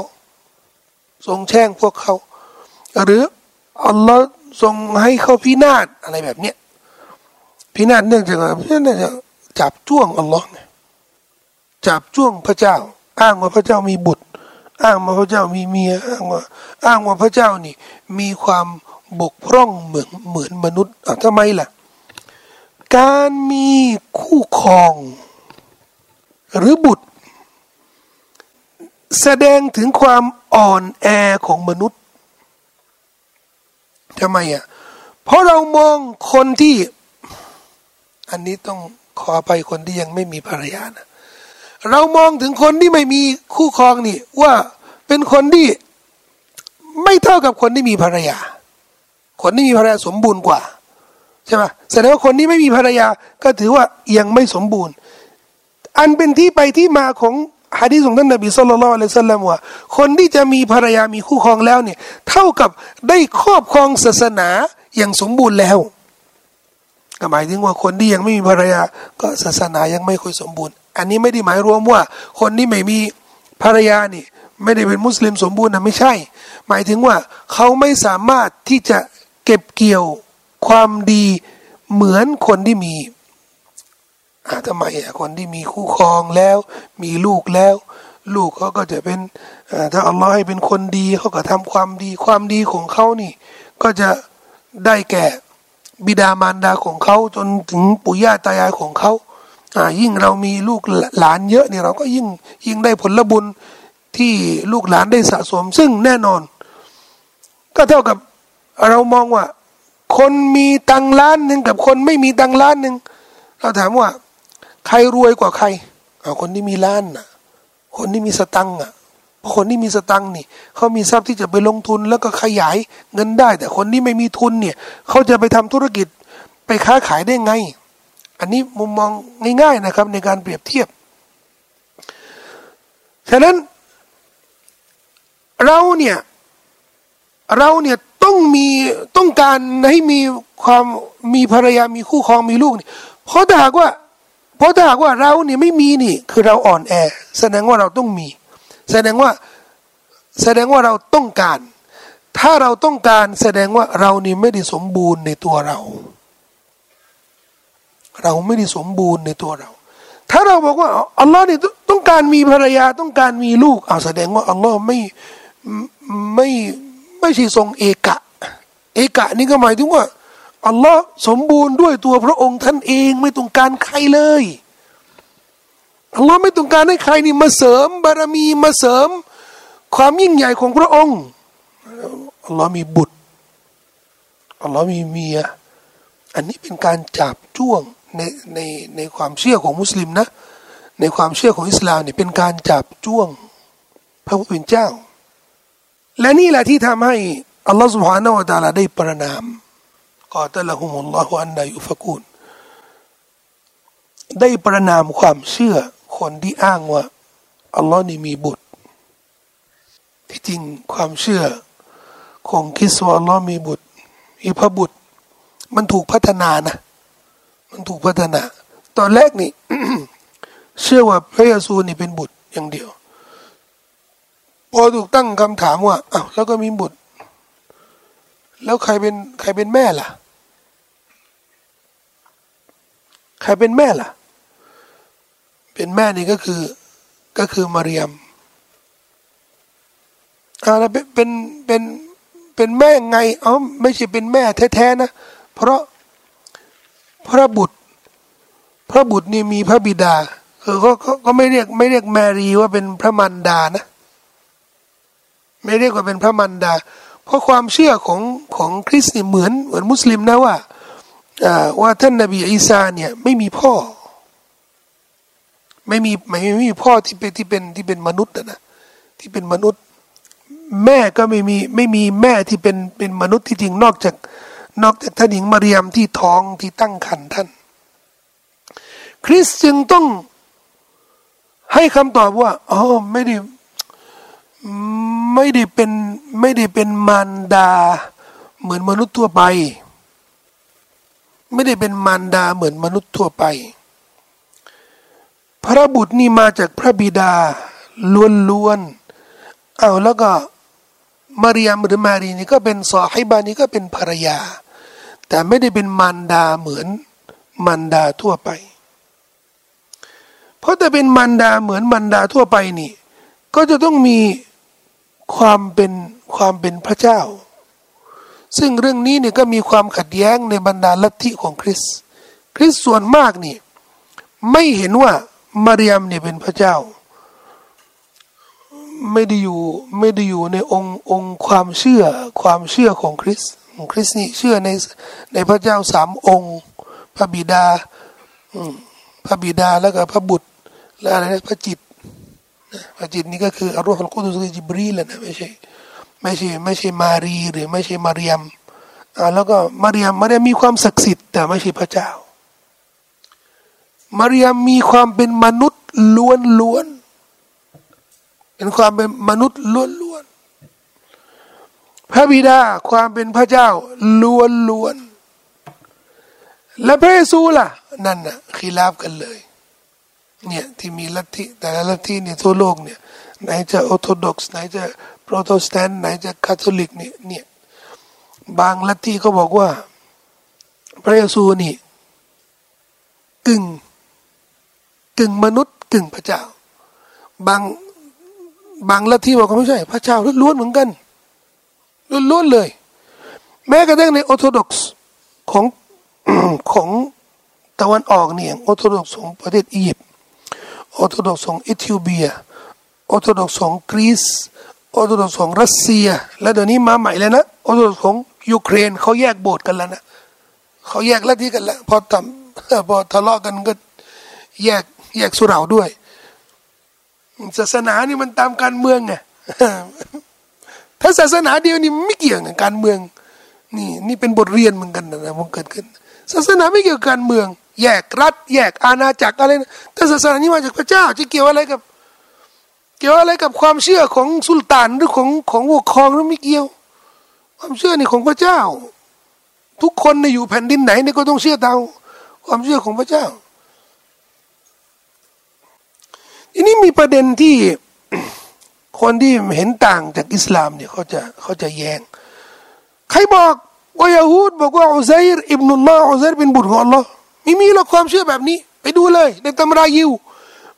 หรืออัลลอฮ์ทรงให้เขาพินาศอะไรแบบเนี้ยพินาศเนื่องจากจับจ้วงอัลลอฮ์เนี่ยจับจ้วงพระเจ้าอ้างว่าพระเจ้ามีบุตรอ้างว่าพระเจ้ามีเมียอ้างว่าพระเจ้านี่มีความบกพร่องเหมือนมนุษย์ทำไมล่ะการมีคู่ครองหรือบุตรแสดงถึงความอ่อนแอของมนุษย์ทำไมอ่ะ เพราะเรามองคนที่อันนี้ต้องขอไปคนที่ยังไม่มีภรรยานะเรามองถึงคนที่ไม่มีคู่ครองนี่ว่าเป็นคนที่ไม่เท่ากับคนที่มีภรรยาคนที่มีภรรยาสมบูรณ์กว่าใช่ไหมแสดงว่าคนที่ไม่มีภรรยาก็ถือว่ายังไม่สมบูรณ์อันเป็นที่ไปที่มาของหะดีษของท่านนบีศ็อลลัลลอฮุอะลัยฮิวะซัลลัมว่าคนที่จะมีภรรยามีคู่ครองแล้วเนี่ยเท่ากับได้ครอบครองศาสนาอย่างสมบูรณ์แล้วหมายถึงว่าคนที่ยังไม่มีภรรยาก็ศาสนายังไม่ค่อยสมบูรณ์อันนี้ไม่ได้หมายรวมว่าคนที่ไม่มีภรรยานี่ไม่ได้เป็นมุสลิมสมบูรณ์นะไม่ใช่หมายถึงว่าเขาไม่สามารถที่จะเก็บเกี่ยวความดีเหมือนคนที่มีทำไมคนที่มีคู่ครองแล้วมีลูกแล้วลูกเขาก็จะเป็นถ้าอัลลอฮ์ให้เป็นคนดีเขาก็ทำความดีความดีของเขานี่ก็จะได้แก่บิดามารดาของเขาจนถึงปู่ย่าตายายของเขายิ่งเรามีลูกหลานเยอะเนี่ยเราก็ยิ่งได้ผลบุญที่ลูกหลานได้สะสมซึ่งแน่นอนก็เท่ากับเรามองว่าคนมีตังล้านหนึ่งกับคนไม่มีตังล้านหนึ่งเราถามว่าใครรวยกว่าใครคนที่มีล้านน่ะคนที่มีสตังค์อ่ะคนที่มีสตังค์นี่เขามีทรัพย์ที่จะไปลงทุนแล้วก็ขยายเงินได้แต่คนที่ไม่มีทุนเนี่ยเขาจะไปทำธุรกิจไปค้าขายได้ไงอันนี้มุมมองง่ายๆนะครับในการเปรียบเทียบฉะนั้นเราเนี่ยต้องการให้มีความมีภรรยามีคู่ครองมีลูกนี่เพราะถ้าหากว่าเราเนี่ยไม่มีนี่คือเราอ่อนแอแสดงว่าเราต้องมีแสดงว่าเราต้องการถ้าเราต้องการแสดงว่าเรานี่ไม่ได้สมบูรณ์ในตัวเราไม่ได้สมบูรณ์ในตัวเราถ้าเราบอกว่าอัลลอฮ์นี่ต้องการมีภรรยาต้องการมีลูกแสดงว่าอัลลอฮ์ไม่ใช่ทรงเอกะนี่ก็หมายถึงว่าอัลลอฮ์สมบูรณ์ด้วยตัวพระองค์ท่านเองไม่ต้องการใครเลยอัลลอฮ์ไม่ต้องการให้ใครนี่มาเสริมบารมีมาเสริมความยิ่งใหญ่ของพระองค์อัลลอฮ์มีบุตรอัลลอฮ์มีเมียอันนี้เป็นการจับจ้วงในความเชื่อของมุสลิมนะในความเชื่อของอิสลามเนี่ยเป็นการจับจ้วงพระผู้เป็นเจ้าและนี่แหละที่ทำให้อัลลอฮฺ سبحانه และ تعالى ได้ประนามกอตละฮุมุลลอฮฺอันนายุฟะกูนได้ประนามความเชื่อคนที่อ้างว่าอัลลอฮ์นี่มีบุตรที่จริงความเชื่อของคริสต์ว่าอัลลอฮ์มีบุตรมีพระบุตรมันถูกพัฒนานะมันถูกพัฒนาตอนแรกนี่ เชื่อว่าพระเยซูนี่เป็นบุตรอย่างเดียวพอถูกตั้งคำถามว่าแล้วก็มีบุตรแล้วใครเป็นแม่ล่ะใครเป็นแม่ล่ะเป็นแม่นี่ก็คือมารยมแล้วเป็นแม่ไงไม่ใช่เป็นแม่แท้ๆนะเพราะพระบุตรนี่มีพระบิดาก็ไม่เรียกแมรี่ว่าเป็นพระมารดานะไม่เรียกว่าเป็นพระมารดาเพราะความเชื่อของคริสต์นี่เหมือนมุสลิมนะว่าท่านนบีอีสาเนี่ยไม่มีพ่อไม่มีพ่อที่เป็นมนุษย์นะที่เป็นมนุษย์แม่ก็ไม่มีแม่ที่เป็นมนุษย์ที่จริงนอกจากท่านหญิงมารยมที่ท้องที่ตั้งครรภ์ท่านคริสต์จึงต้องให้คำตอบว่าไม่ได้เป็นมารดาเหมือนมนุษย์ทั่วไปไม่ได้เป็นมารดาเหมือนมนุษย์ทั่วไปพระบุตรนี่มาจากพระบิดาล้วนๆแล้วก็มารยมหรือมารีนี่ก็เป็นซอฮิบะนี่ก็เป็นภรรยาแต่ไม่ได้เป็นมารดาเหมือนมารดาทั่วไปเพราะถ้าเป็นมารดาเหมือนมารดาทั่วไปนี่ก็จะต้องมีความเป็นพระเจ้าซึ่งเรื่องนี้เนี่ยก็มีความขัดแย้งในบรรดาลัทธิของคริสต์ส่วนมากนี่ไม่เห็นว่ามารยมเนี่ยเป็นพระเจ้าไม่ได้อยู่ในองค์ความเชื่อของคริสต์ คริสต์นี่เชื่อในพระเจ้าสามองค์พระบิดาแล้วก็พระบุตรและอะไรนะพระจิตนี่ก็คืออัลลอฮฺอัลกุดุสจิบรีแหละนะไม่ใช่มารีหรือไม่ใช่มาเรียมแล้วก็มาเรียมมีความศักดิ์สิทธิ์แต่ไม่ใช่พระเจ้ามาเรียมมีความเป็นมนุษย์ล้วนเป็นความเป็นมนุษย์ล้วนพระบิดาความเป็นพระเจ้าล้วนและพระเยซูล่ะนั่นน่ะคีลาฟกันเลยเนี่ยที่มีลัทธิแต่ละลัทธิเนี่ยทั่วโลกเนี่ยไหนจะออร์โธดอกซ์ไหนจะโปรเตสแตนต์ไหนจะคาทอลิกเนี่ยบางลัทธิก็บอกว่าพระเยซูนี่กึ่งมนุษย์กึ่งพระเจ้าบางลัทธิบอกว่าไม่ใช่พระเจ้าล้วนเหมือนกันล้วนเลยแม้กระทั่งในออร์โธดอกซ์ของตะวันออกเนี่ยออร์โธดอกซ์ของประเทศอียิปต์ออร์โธดอกซ์ของเอธิโอเปียออร์โธดอกซ์ของกรีซออร์โธดอกซ์ของรัสเซียและเดี๋ยวนี้มาใหม่แล้วนะออร์โธดอกซ์ของยูเครนเขาแยกโบสถ์กันแล้วนะเขาแยกลัทธิกันแล้วพอทะเลาะกันก็แยกสุเหร่าด้วยศาสนานี่มันตามการเมืองไงถ้าศาสนาเดียวนี่ไม่เกี่ยวกับการเมืองนี่เป็นบทเรียนเหมือนกันนะมันเกิดขึ้นศาสนาไม่เกี่ยวกับการเมืองแยกรัฐแยกอาณาจักรอะไรนะแต่ศาสนานี่มาจากพระเจ้าจะเกี่ยวอะไรกับความเชื่อของสุลต่านหรือของผู้ปกครองหรือไม่เกี่ยวความเชื่อนี่ของพระเจ้าทุกคนในอยู่แผ่นดินไหนนี่ก็ต้องเชื่อตามความเชื่อของพระเจ้าทีนี้มีประเด็นที่คนที่เห็นต่างจากอิสลามเนี่ยเขาจะแย้งใครบอกว่ายะฮูดบอกว่าอูซัยร์อิบนุลลอฮ์อูซัยร์เป็นบุตรของอัลลอฮ์มีหลักความเชื่อแบบนี้ไปดูเลยในตำรายิว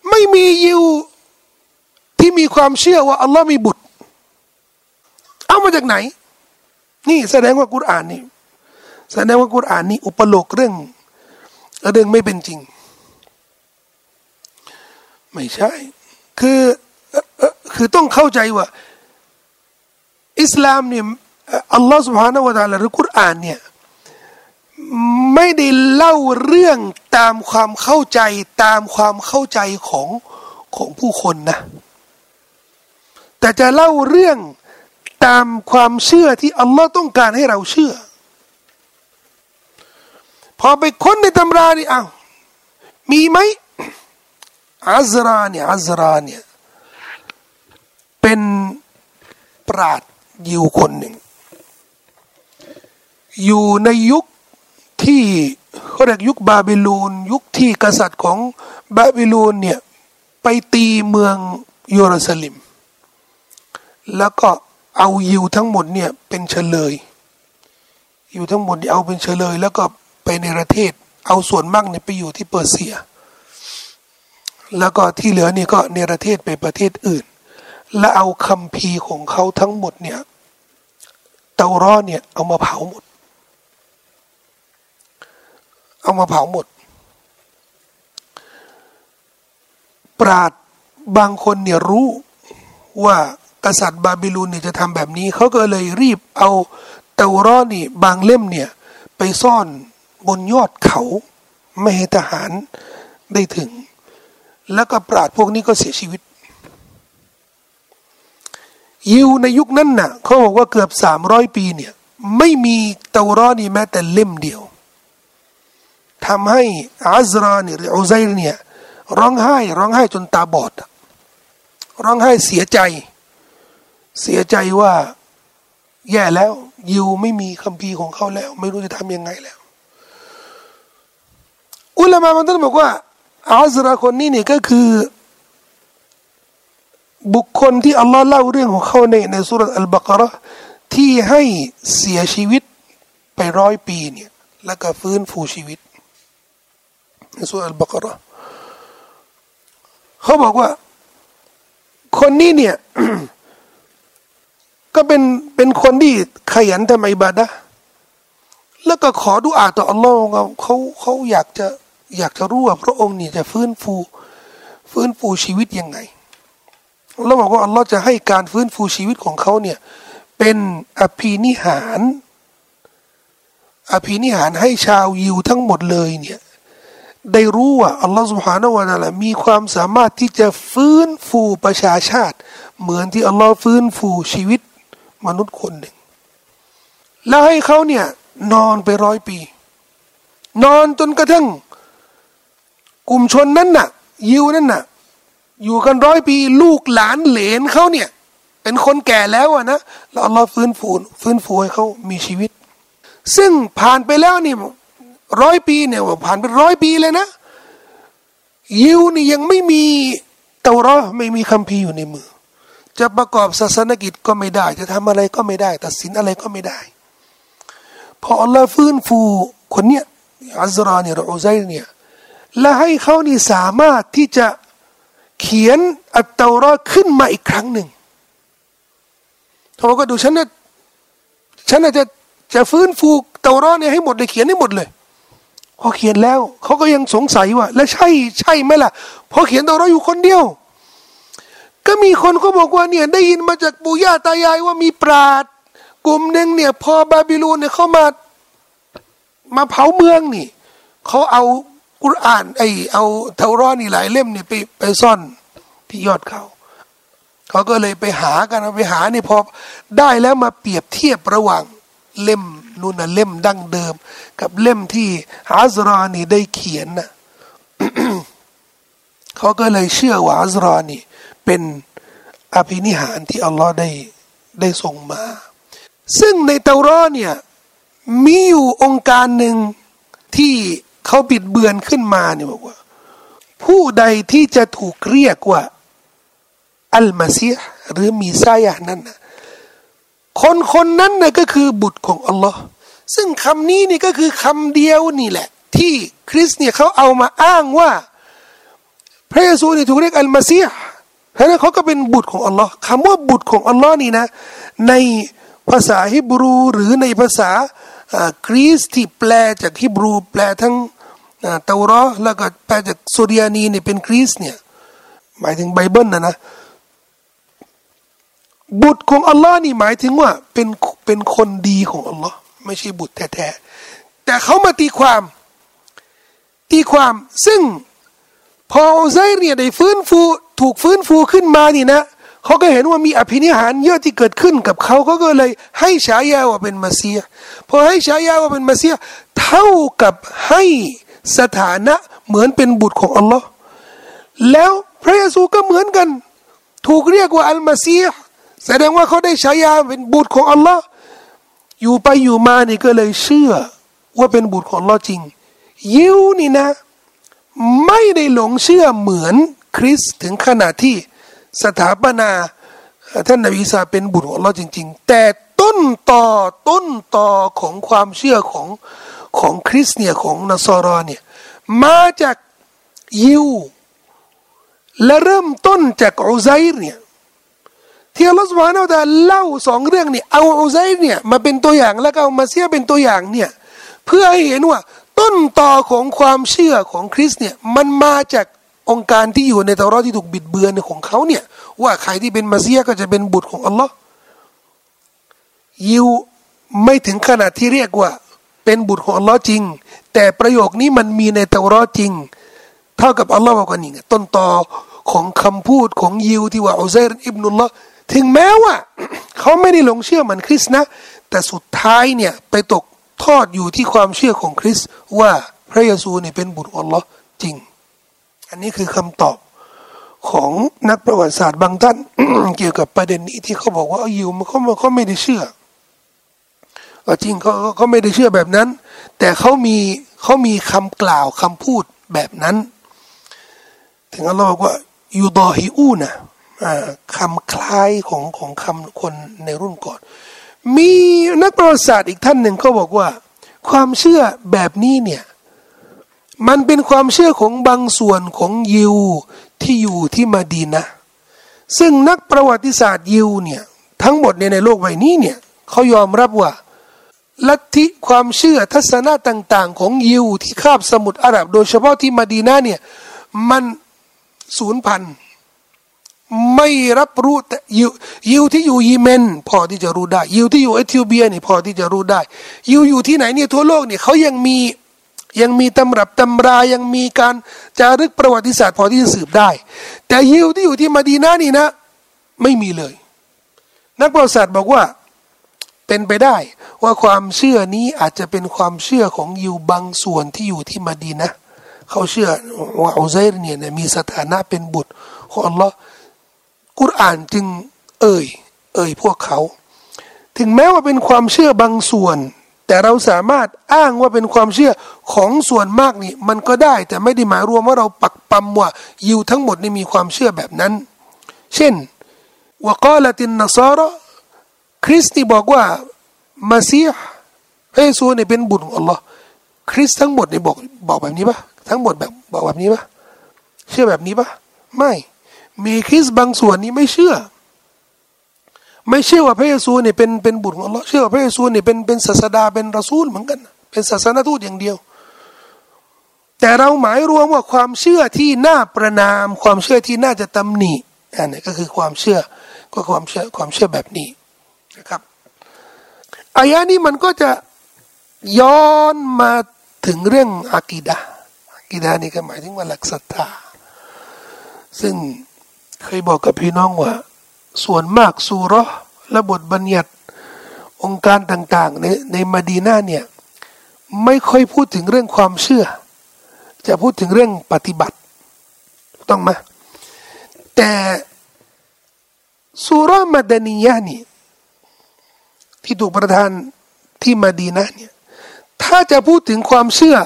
ไม่มียิวที่มีความเชื่อว่าอัลลอฮ์มีบุตรเอามาจากไหนนี่แสดงว่ากุรอานนี่อุปโลกเรื่องไม่เป็นจริงไม่ใช่คือต้องเข้าใจว่าอิสลามเนี่ยอัลลอฮฺ سبحانه และ تعالى หรือกุรอานเนี่ยไม่ได้เล่าเรื่องตามความเข้าใจของผู้คนนะแต่จะเล่าเรื่องตามความเชื่อที่อัลลอฮฺต้องการให้เราเชื่อพอไปค้นในตำรานี่อ้าวมีไหมอัซราเนี่ยเป็นปราชญ์ยิวคนหนึ่งอยู่ในยุคที่เขาเรียกยุคบาบิโลนยุคที่กษัตริย์ของบาบิโลนเนี่ยไปตีเมืองเยรูซาเล็มแล้วก็เอายิวทั้งหมดเนี่ยเป็นเฉลยยิวทั้งหมดเอาเป็นเฉลยแล้วก็ไปในประเทศเอาส่วนมากเนี่ยไปอยู่ที่เปอร์เซียแล้วก็ที่เหลือนี่ก็ในประเทศไปประเทศอื่นและเอาคัมภีร์ของเขาทั้งหมดเนี่ยเตารอเนี่ยเอามาเผาหมดปราชญ์บางคนเนี่ยรู้ว่ากษัตริย์บาบิโลนเนี่ยจะทำแบบนี้เขาก็เลยรีบเอาเตารอนี่บางเล่มเนี่ยไปซ่อนบนยอดเขาไม่ให้ทหารได้ถึงแล้วก็ปราชญ์พวกนี้ก็เสียชีวิตยิวในยุคนั้นน่ะเขาบอกว่าเกือบ300ปีเนี่ยไม่มีเตารอนี่แม้แต่เล่มเดียวทำให้อัซราเนี่ยหรืออูซัยร์เนี่ยร้องไห้จนตาบอดร้องไห้เสียใจว่าแย่แล้วยิวไม่มีคัมภีร์ของเขาแล้วไม่รู้จะทำยังไงแล้วอุลามะบางท่านบอกว่าอัซราคนนี้เนี่ยก็คือบุคคลที่อัลลอฮ์เล่าเรื่องของเขาในสุเราะห์อัลบะเกาะเราะห์ที่ให้เสียชีวิตไป100ปีเนี่ยแล้วก็ฟื้นฟูชีวิตในสุเราะห์อัลบะเกาะเราะห์เขาบอกว่าคนนี้เนี่ย ก็เป็นคนที่ขยันทำอิบาดะห์แล้วก็ขอดุอาต่ออัลลอฮ์เขาอยากจะรู้ว่าพระองค์เนี่ยจะฟื้นฟูชีวิตยังไงเราบอกว่าอัลลอฮ์จะให้การฟื้นฟูชีวิตของเขาเนี่ยเป็นอภินิหาร อภินิหารให้ชาวยิวทั้งหมดเลยเนี่ยได้รู้ว่าอัลลอฮฺ سبحانه และ تعالى มีความสามารถที่จะฟื้นฟูประชาชาติเหมือนที่อัลลอฮฺฟื้นฟูชีวิตมนุษย์คนหนึ่งแล้วให้เขาเนี่ยนอนไป100 ปีนอนจนกระทั่งกลุ่มชนนั้นน่ะยิวนั้นน่ะอยู่กัน100 ปีลูกหลานเหลนเขาเนี่ยเป็นคนแก่แล้วอะนะแล้วอัลลอฮฺฟื้นฟูให้เขามีชีวิตซึ่งผ่านไปแล้วนี่100 ปีเนี่ยผ่านไป100 ปีเลยนะยิวนี่ยังไม่มีเตารอไม่มีคัมภีร์อยู่ในมือจะประกอบศาสนกิจก็ไม่ได้จะทำอะไรก็ไม่ได้ตัดสินอะไรก็ไม่ได้พออัลลอฮฺฟื้นฟูคนเนี้ยอัซรอเนี่ยหรืออูซัยเนี่ยและให้เขานี่สามารถที่จะเขียนอัตเตารอขึ้นมาอีกครั้งหนึ่งเขาบอกว่าดูฉันน่ะจะฟื้นฟูเตารอเนี่ยให้หมดเลยเขียนให้หมดเลยพอเขียนแล้วเขาก็ยังสงสัยว่าแล้วใช่ไหมล่ะพอเขียนเตารออยู่คนเดียวก็มีคนเขาบอกว่าเนี่ยได้ยินมาจากปู่ย่าตายายว่ามีปราชญ์กลุ่มหนึ่งเนี่ยพอบาบิโลนเนี่ยเข้ามาเผาเมืองนี่เขาเอากุรอานเอาเตารอนี่หลายเล่มเนี่ยไปซ่อนที่ยอดเขาก็เลยไปหาเนี่ยพอได้แล้วมาเปรียบเทียบระหว่างเล่มนู่นน่ะเล่มดั้งเดิมกับเล่มที่อัซรอนี่ได้เขียนน่ะ เขาก็เลยเชื่อว่าอัซรอนี่เป็นอภินิหารที่อัลลอฮ์ได้ส่งมาซึ่งในเตารอเนี่ยมีอยู่องค์การหนึ่งที่เขาบิดเบือนขึ้นมาเนี่ยบอกว่าผู้ใดที่จะถูกเรียกว่าอัลมาซีฮ์หรือมีซายะห์นั้นคนนั้นน่ะก็คือบุตรของอัลลอฮ์ซึ่งคำนี้นี่ก็คือคำเดียวนี่แหละที่คริสต์เนี่ยเขาเอามาอ้างว่าพระเยซูเนี่ยถูกเรียกอัลมาซีฮ์เพราะนั้นเขาก็เป็นบุตรของอัลลอฮ์คำว่าบุตรของอัลลอฮ์นี่นะในภาษาฮิบรูหรือในภาษากรีซที่แปลจากฮิบรูแปลทั้งเตารอแล้วก็แปลจากซูริยานีเนี่ยเป็นกรีซเนี่ยหมายถึงไบเบิลนะบุตรของอัลลอฮ์นี่หมายถึงว่าเป็นคนดีของอัลลอฮ์ไม่ใช่บุตรแท้ๆแต่เขามาตีความซึ่งพออูซัยร์เนี่ยได้ถูกฟื้นฟูขึ้นมานี่นะเขาก็เห็นว่ามีอภินิหารเยอะที่เกิดขึ้นกับเขาก็เลยให้ฉายาว่าเป็นมะซีฮ์พอให้ฉายาว่าเป็นมะซีฮ์เท่ากับให้สถานะเหมือนเป็นบุตรของอัลลอฮ์แล้วพระเยซูก็เหมือนกันถูกเรียกว่าอัลมะซีฮ์แสดงว่าเขาได้ฉายาเป็นบุตรของอัลลอฮ์อยู่ไปอยู่มานี่ก็เลยเชื่อว่าเป็นบุตรของอัลลอฮ์จริงยิวนี่นะไม่ได้หลงเชื่อเหมือนคริสต์ถึงขนาดที่สถาปนาท่านนบีอีสาเป็นบุตรของอัลลอฮ์จริงๆแต่ต้นต่อของความเชื่อของคริสต์เนี่ยของนัสรอเนี่ยมาจากยิวและเริ่มต้นจากอูซัยร์เนี่ยที่อัลลอฮฺซุบฮานะฮูวะตะอาลาเล่า2เรื่องนี่เอาอูซัยร์เนี่ยมาเป็นตัวอย่างแล้วก็เอามาเสียเป็นตัวอย่างเนี่ยเพื่อให้เห็นว่าต้นต่อของความเชื่อของคริสต์เนี่ยมันมาจากองค์การที่อยู่ในเตารอที่ถูกบิดเบือนของเขาเนี่ยว่าใครที่เป็นมาเสียก็จะเป็นบุตรของอัลลอฮ์ยิวไม่ถึงขนาดที่เรียกว่าเป็นบุตรของอัลลอฮ์จริงแต่ประโยคนี้มันมีในเตารอจริงเท่ากับอัลลอฮ์บอกว่านี่ต้นต่อของคำพูดของยิวที่ว่าอูซัยร์อิบนุลลอฮ์ถึงแม้ว่าเขาไม่ได้หลงเชื่อเหมือนคริสต์นะแต่สุดท้ายเนี่ยไปตกทอดอยู่ที่ความเชื่อของคริสต์ว่าพระเยซูเนี่ยเป็นบุตรอัลลอฮ์จริงอันนี้คือคำตอบของนักประวัติศาสตร์บางท่าน เกี่ยวกับประเด็นนี้ที่เขาบอกว่ายิวเขาไม่ได้เชื่อจริงเขาไม่ได้เชื่อแบบนั้นแต่เขามีคำกล่าวคำพูดแบบนั้นถึงอัลลอฮ์บอกว่ายูดอฮิอูนะคำคล้ายของคำคนในรุ่นก่อนมีนักประวัติศาสตร์อีกท่านหนึ่งเขาบอกว่าความเชื่อแบบนี้เนี่ยมันเป็นความเชื่อของบางส่วนของยิวที่อยู่ที่มะดีนะห์ซึ่งนักประวัติศาสตร์ยิวเนี่ยทั้งหมดในโลกใบนี้เนี่ยเขายอมรับว่าลัทธิความเชื่อทัศนะต่างๆของยิวที่คาบสมุทรอาหรับโดยเฉพาะที่มะดีนะห์เนี่ยมันสูญพันธุ์ ไม่รับรู้แต่ยิวที่อยู่เยเมนพอที่จะรู้ได้ยิวที่อยู่เอธิโอเปียนี่พอที่จะรู้ได้ยิวอยู่ที่ไหนเนี่ยทั่วโลกเนี่ยเขายังมีตำรับตำรายังมีการจารึกประวัติศาสตร์พอที่จะสืบได้แต่ยิวที่อยู่ที่มะดีนะห์นี่นะไม่มีเลยนักประวัติศาสตร์บอกว่าเป็นไปได้ว่าความเชื่อนี้อาจจะเป็นความเชื่อของยิวบางส่วนที่อยู่ที่มะดีนะห์เขาเชื่อว่าอุซัยร์เนี่ยมีสถานะเป็นบุตรของอัลลอฮ์กุรอานจึงเอ่ยพวกเขาถึงแม้ว่าเป็นความเชื่อบางส่วนแต่เราสามารถอ้างว่าเป็นความเชื่อของส่วนมากนี่มันก็ได้แต่ไม่ได้หมายรวมว่าเราปักปั๊มว่ายิวทั้งหมดนี่มีความเชื่อแบบนั้นเช่นวะกาละตินนัสารอคริสต์นี่บอกว่ามะซีฮ์เยซูเนี่ยเป็นบุตรของอัลลอฮ์คริสต์ทั้งหมดนี่บอกแบบนี้ปะทั้งหมดแบบบอกแบบนี้ปะเชื่อแบบนี้ปะไม่มีคริสต์บางส่วนนี่ไม่เชื่อว่าพระเยซูเนี่ยเป็นบุตรของอัลลอฮ์เชื่อว่าพระเยซูเนี่ยเป็นศาสดาเป็นรอซูลเหมือนกันเป็นศาสนทูตอย่างเดียวแต่เราหมายรวมว่าความเชื่อที่น่าประนามความเชื่อที่น่าจะตำหนิอันนี้ก็คือความเชื่อแบบนี้นะครับอายะนี้มันก็จะย้อนมาถึงเรื่องอากีดะห์นี่ก็หมายถึงว่าหลักศรัทธาซึ่งเคยบอกกับพี่น้องว่าส่วนมากซูเราะห์และบทบัญญัติองค์การต่างๆในมะดีนะห์เนี่ยไม่ค่อยพูดถึงเรื่องความเชื่อจะพูดถึงเรื่องปฏิบัติถูกต้องไหมแต่ซูเราะห์มะดานียะห์นี่ที่ถูกประทานที่มะดีนะห์เนี่ยถ้าจะพูดถึงความเชื่อ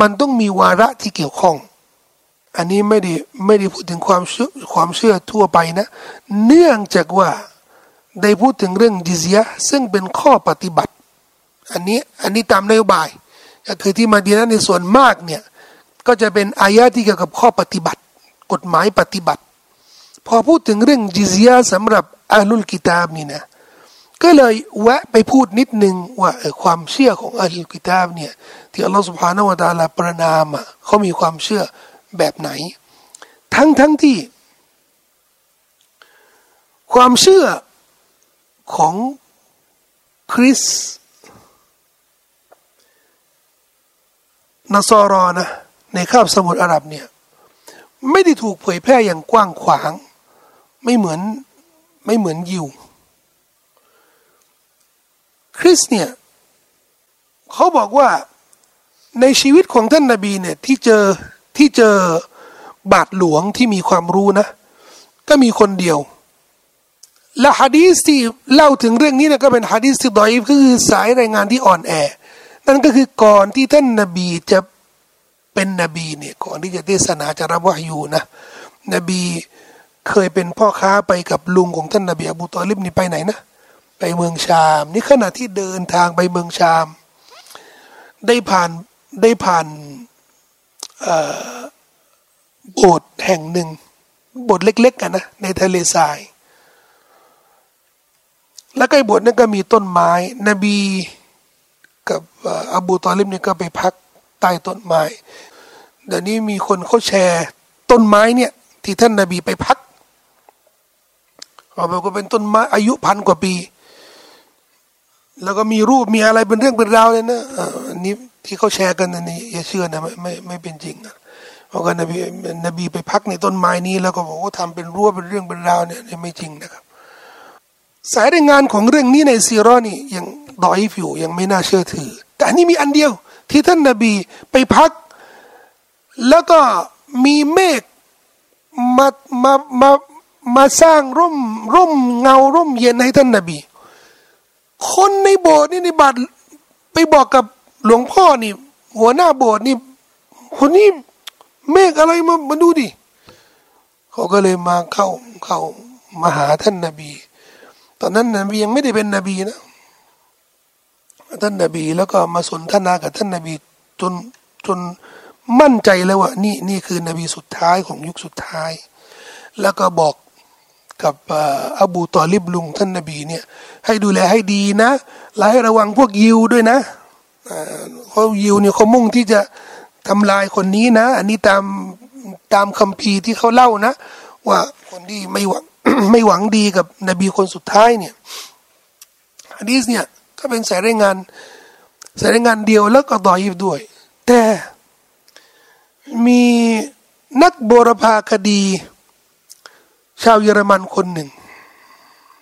มันต้องมีวาระที่เกี่ยวข้องอันนี้ไม่ได้พูดถึงความเชื่อทั่วไปนะเนื่องจากว่าได้พูดถึงเรื่องจิซยะห์ซึ่งเป็นข้อปฏิบัติอันนี้ตามนโยบายก็คือที่มะดีนะห์ในส่วนมากเนี่ยก็จะเป็นอายะห์ที่เกี่ยวกับข้อปฏิบัติกฎหมายปฏิบัติพอพูดถึงเรื่องจิซยะห์สำหรับอะลุลกิตาบนี่นะก็เลยแวะไปพูดนิดนึงว่าความเชื่อของอัลกิตาบเนี่ยที่อัลลอฮฺซุบฮานะฮูวะตะอาลาประนามเขามีความเชื่อแบบไหนทั้งที่ความเชื่อของคริสต์นัสรอนะในคาบสมุทรอาหรับเนี่ยไม่ได้ถูกเผยแพร่อย่างกว้างขวางไม่เหมือนยิวคริสเนี่ยเขาบอกว่าในชีวิตของท่านนบีเนี่ยที่เจอบาทหลวงที่มีความรู้นะก็มีคนเดียวและหะดีษที่เล่าถึงเรื่องนี้เนี่ยก็เป็นหะดีษที่ดออีฟก็คือสายรายงานที่อ่อนแอนั่นก็คือก่อนที่ท่านนบีจะเป็นนบีเนี่ยก่อนที่จะเทศนาจะรับวะฮยูนะนบีเคยเป็นพ่อค้าไปกับลุงของท่านนบีอบูตอลิบนี่ไปไหนนะไปเมืองชามนี่ขณะที่เดินทางไปเมืองชามได้ผ่านโบสถ์แห่งหนึ่งโบสถ์เล็กๆกันนะในทะเลทรายแล้วใกล้โบสถ์นั้นก็มีต้นไม้นบีกับอบูตอลิบนี่ก็ไปพักใต้ต้นไม้เดี๋ยวนี้มีคนเขาแชร์ต้นไม้เนี่ยที่ท่านนบีไปพักเขาบอกว่าเป็นต้นไม้อายุพันกว่าปีแล้วก็มีรูปมีอะไรเป็นเรื่องเป็นราวเลยนะอันนี้ที่เขาแชร์กันนี่อย่าเชื่อนะไม่เป็นจริงนะเพราะว่านบีไปพักในต้นไม้นี้แล้วก็บอกว่าทำเป็นรูปเป็นเรื่องเป็นราวเนี่ยไม่จริงนะครับสายรายงานของเรื่องนี้ในซีเราะห์นี่ยังดออีฟอยู่ยังไม่น่าเชื่อถือแต่อันนี้มีอันเดียวที่ท่านนบีไปพักแล้วก็มีเมฆมาสร้างร่มเงาร่มเย็นให้ท่านนบีคนในโบสถ์นี่ในบาทไปบอกกับหลวงพ่อนี่หัวหน้าโบสถ์นี่คนนี้เมฆอะไรมาดูดิเขาก็เลยมาเข้ามาหาท่านนบีตอนนั้นนบียังไม่ได้เป็นนบีนะท่านนบีแล้วก็มาสนทนากับท่านนบีจนมั่นใจแล้วว่านี่คือนบีสุดท้ายของยุคสุดท้ายแล้วก็บอกกับอบูตอลิบลุงท่านนบีเนี่ยให้ดูแลให้ดีนะและให้ระวังพวกยิวด้วยนะเขายิวเนี่ยเขามุ่งที่จะทำลายคนนี้นะอันนี้ตามคัมภีร์ที่เขาเล่านะ ว่าคนที่ไม่หวังดีกับนบีคนสุดท้ายเนี่ยหะดีษเนี่ยก็เป็นสายรายงานเดียวแล้วก็ดออีฟด้วยแต่มีนักบูรพาคดีชาวเยอรมันคนหนึ่ง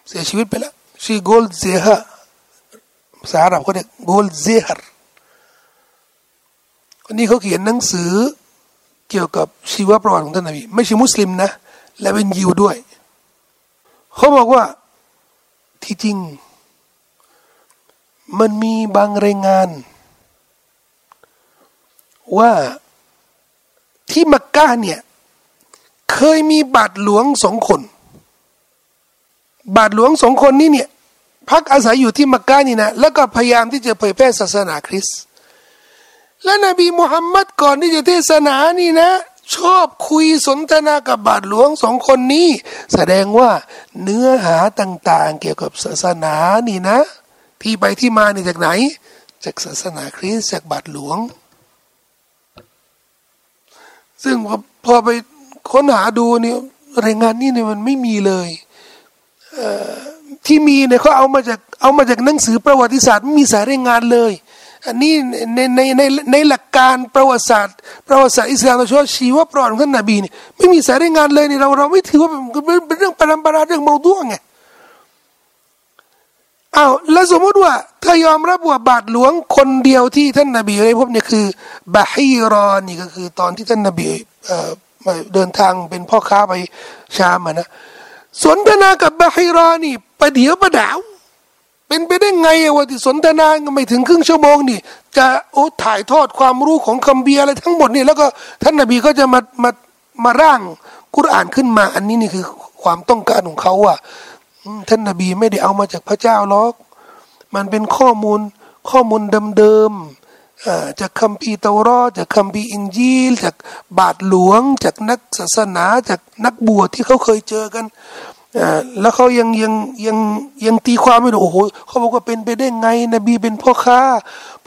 เสียชีวิตไปแล้วชื่อโกลเซฮะภาษาอาหรับเขาเรียกโกลเซฮ์คนนี้เขาเขียนหนังสือเกี่ยวกับชีวประวัติของท่านนบีไม่ใช่มุสลิมนะและเป็นยิวด้วยเขาบอกว่าที่จริงมันมีบางรายงานว่าที่มักกะห์เนี่ยเคยมีบาทหลวงสองคนบาทหลวงสองคนนี้เนี่ยพักอาศัยอยู่ที่มักกะห์นี่นะแล้วก็พยายามที่จะเผยแพร่ศาสนาคริสต์และนบีมุฮัมมัดก่อนที่จะเทศนานี่นะชอบคุยสนทนากับบาทหลวงสองคนนี้แสดงว่าเนื้อหาต่างๆเกี่ยวกับศาสนานี่นะที่ไปที่มานี่จากไหนจากศาสนาคริสต์จากบาทหลวงซึ่งพอไปค้นหาดูเนี่ยรายงานนี่เนี่ยมันไม่มีเลยที่มีเนี่ยเขาเอามาจากหนังสือประวัติศาสตร์ไม่มีสายรายงานเลยอันนี้ในหลักการประวัติศาสตร์อิสลามโดยเฉพาะชีวประวัติของท่านนบีเนี่ยไม่มีสายรายงานเลยเนี่ยเราไม่ถือว่าเป็นเรื่องปรำปราเรื่องเมาด้วงไงอ้าวแล้วสมมติว่าถ้ายอมรับว่าบาทหลวงคนเดียวที่ท่านนบีได้พบเนี่ยคือบะฮีรอนี่ก็คือตอนที่ท่านนบีเดินทางเป็นพ่อค้าไปชามอ่ะนะสนทนากับบะฮีรอนี่ประเดี๋ยวประดาวเป็นไปได้ไงว่าที่สนทนาไม่ถึงครึ่งชั่วโมงนี่จะถ่ายทอดความรู้ของคัมภีร์อะไรทั้งหมดนี่แล้วก็ท่านนบีก็จะมาร่างกุรอานขึ้นมาอันนี้นี่คือความต้องการของเขาว่าท่านนบีไม่ได้เอามาจากพระเจ้าหรอกมันเป็นข้อมูลเดิมๆจากคัมภีร์เตารอจากคัมภีร์อินญีลจากบาทหลวงจากนักศาสนาจากนักบวชที่เขาเคยเจอกันแล้วเขายังตีความไม่ได้โอ้โหเขาบอกว่าเป็นไปได้ไงนบีเป็นพ่อค้า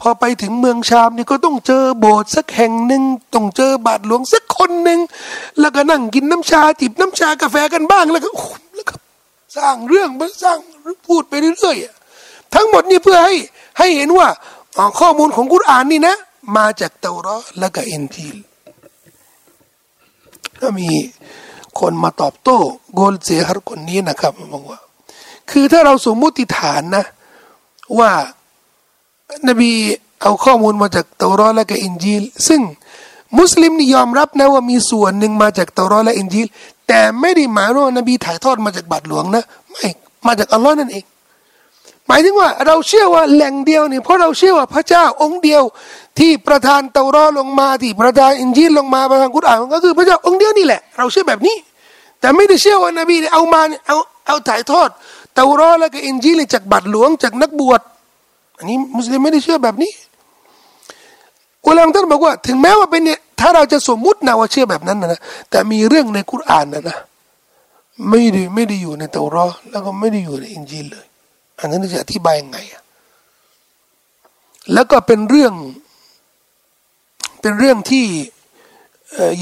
พอไปถึงเมืองชามนี่ก็ต้องเจอโบสถ์สักแห่งหนึ่งต้องเจอบาทหลวงสักคนหนึ่งแล้วก็นั่งกินน้ำชาจิบน้ำชากาแฟกันบ้างแล้วก็สร้างเรื่องมาสร้างพูดไปเรื่อยๆทั้งหมดนี่เพื่อให้เห็นว่าข้อมูลของกุรอานนี่นะมาจากเตารอและก็อินจีลก็มีคนมาตอบโต้โกลเซฮ์คนนี้นะครับบอกว่าคือถ้าเราสมมุติฐานนะว่านบีเอาข้อมูลมาจากเตารอและก็อินจีลซึ่งมุสลิมนี่ยอมรับนะว่ามีส่วนหนึ่งมาจากเตารอและอินจีลแต่ไม่ได้หมายว่านบีถ่ายทอดมาจากบาทหลวงนะไม่มาจากอัลลอฮ์นั่นเองหมายถึงว่าเราเชื่อว่าแหล่งเดียวนี่เพราะเราเชื่อว่าพระเจ้าองค์เดียวที่ประทานเตารอลงมาที่ประทานอินจีลลงมาประทานกุรอานก็คือพระเจ้าองค์เดียวนี่แหละเราเชื่อแบบนี้แต่ไม่ได้เชื่อว่านบีเนี่ยเอาถ่ายทอดเตารอและก็อินจีลจากบาทหลวงจากนักบวชอันนี้มุสลิมไม่ได้เชื่อแบบนี้อุลามะท่านบอกว่าถึงแม้ว่าเป็นเนี่ยถ้าเราจะสมมุตินะว่าเชื่อแบบนั้นนะแต่มีเรื่องในกุรอานนะไม่ได้อยู่ในเตารอแล้วก็ไม่ได้อยู่ในอินจีลเลยอันนั้นจะอธิบายยังไงอ่ะแล้วก็เป็นเรื่องที่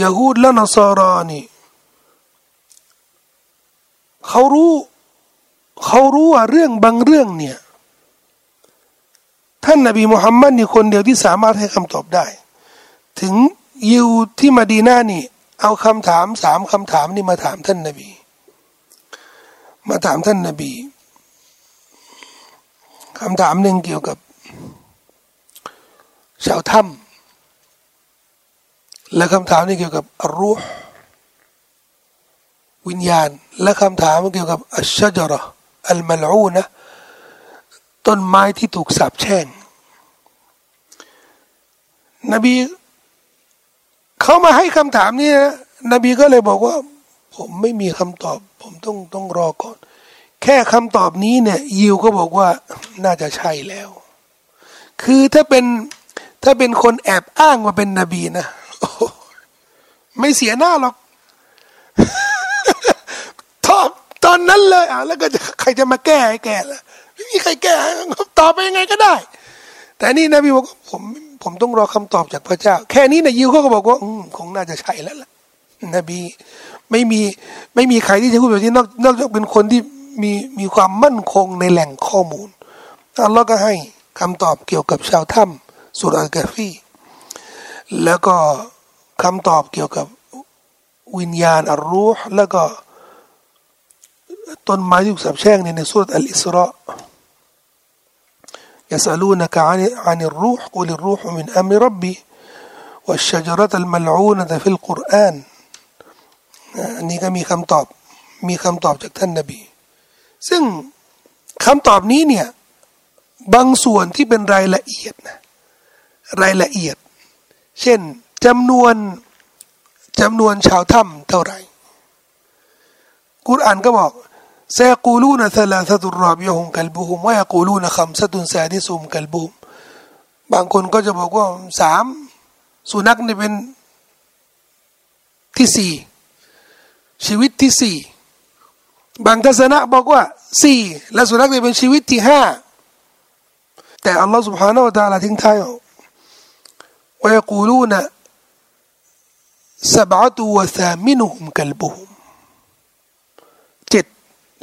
ยะฮูดและนอศารอนี่เขารู้ว่าเรื่องบางเรื่องเนี่ยท่านนบีมุฮัมมัดนี่คนเดียวที่สามารถให้คำตอบได้ถึงยิวที่มะดีนะห์นี่เอาคำถาม3คำถามนี่มาถามท่านนบีคำถามหนึ่งเกี่ยวกับชาวถ้ำและคำถามนี้เกี่ยวกับอัรรูฮ์วิญญาณและคำถามเกี่ยวกับอัชชะจเราะห์อัลมัลอูนะห์ต้นไม้ที่ถูกสาปแช่งนบีเขามาให้คำถามนี้นะนบีก็เลยบอกว่าผมไม่มีคำตอบผมต้องรอก่อนแค่คำตอบนี้เนี่ยยิวก็บอกว่าน่าจะใช่แล้วคือถ้าเป็นคนแอบอ้างว่าเป็นนบีนะไม่เสียหน้าหรอกตอนนั้นเลยแล้วก็ใครจะมาแก้ให้แกล่ะไม่มีใครแก้ตอบไปยังไงก็ได้แต่นี่นบีบอกผมต้องรอคำตอบจากพระเจ้าแค่นี้นะยิวก็บอกว่าคงน่าจะใช่แล้วล่ะ นบีไม่มีใครที่จะพูดแบบนี้นอกจากเป็นคนที่มีความมั่นคงในแหล่งข้อมูลอัลลอฮ์ก็ให้คำตอบเกี่ยวกับชาวถ้ำสุรอัลกะฟีแล้วก็คำตอบเกี่ยวกับวิญญาณอัลรูห์แล้วก็ต้นไม้ที่ถูกสาปแช่งในสุรอัลอิสรอยะซะลูนะกะอานิรรูห์กุลิรรูห์มินอัมริร็อบบีวัชชะจเราะตัลมัลอูนะฮ์ฟิลกุรอานอันนี้ก็มีคำตอบจากท่านนบีซึ่งคำตอบนี้เนี่ยบางส่วนที่เป็นรายละเอียดนะรายละเอียดเช่นจำนวนชาวถ้ำเท่าไหร่กุรอานก็บอกซะยะกูลูนะซะลาซะตุรรอบิยะฮุมกัลบุฮุมวะยะกูลูนะคัมซะตุนซาดิซุมกัลบุฮุมบางคนก็จะบอกว่า3สุนัขนี่เป็นที่4ชีวิตที่4บางทัศนะบอกว่า4และสุนัขนี่เป็นชีวิตที่5แต่อัลลอฮฺซุบฮานะฮูวะตะอาลาทิ้งท้ายวะยะกูลูนะ7 วะซามินุฮุมกัลบุฮุม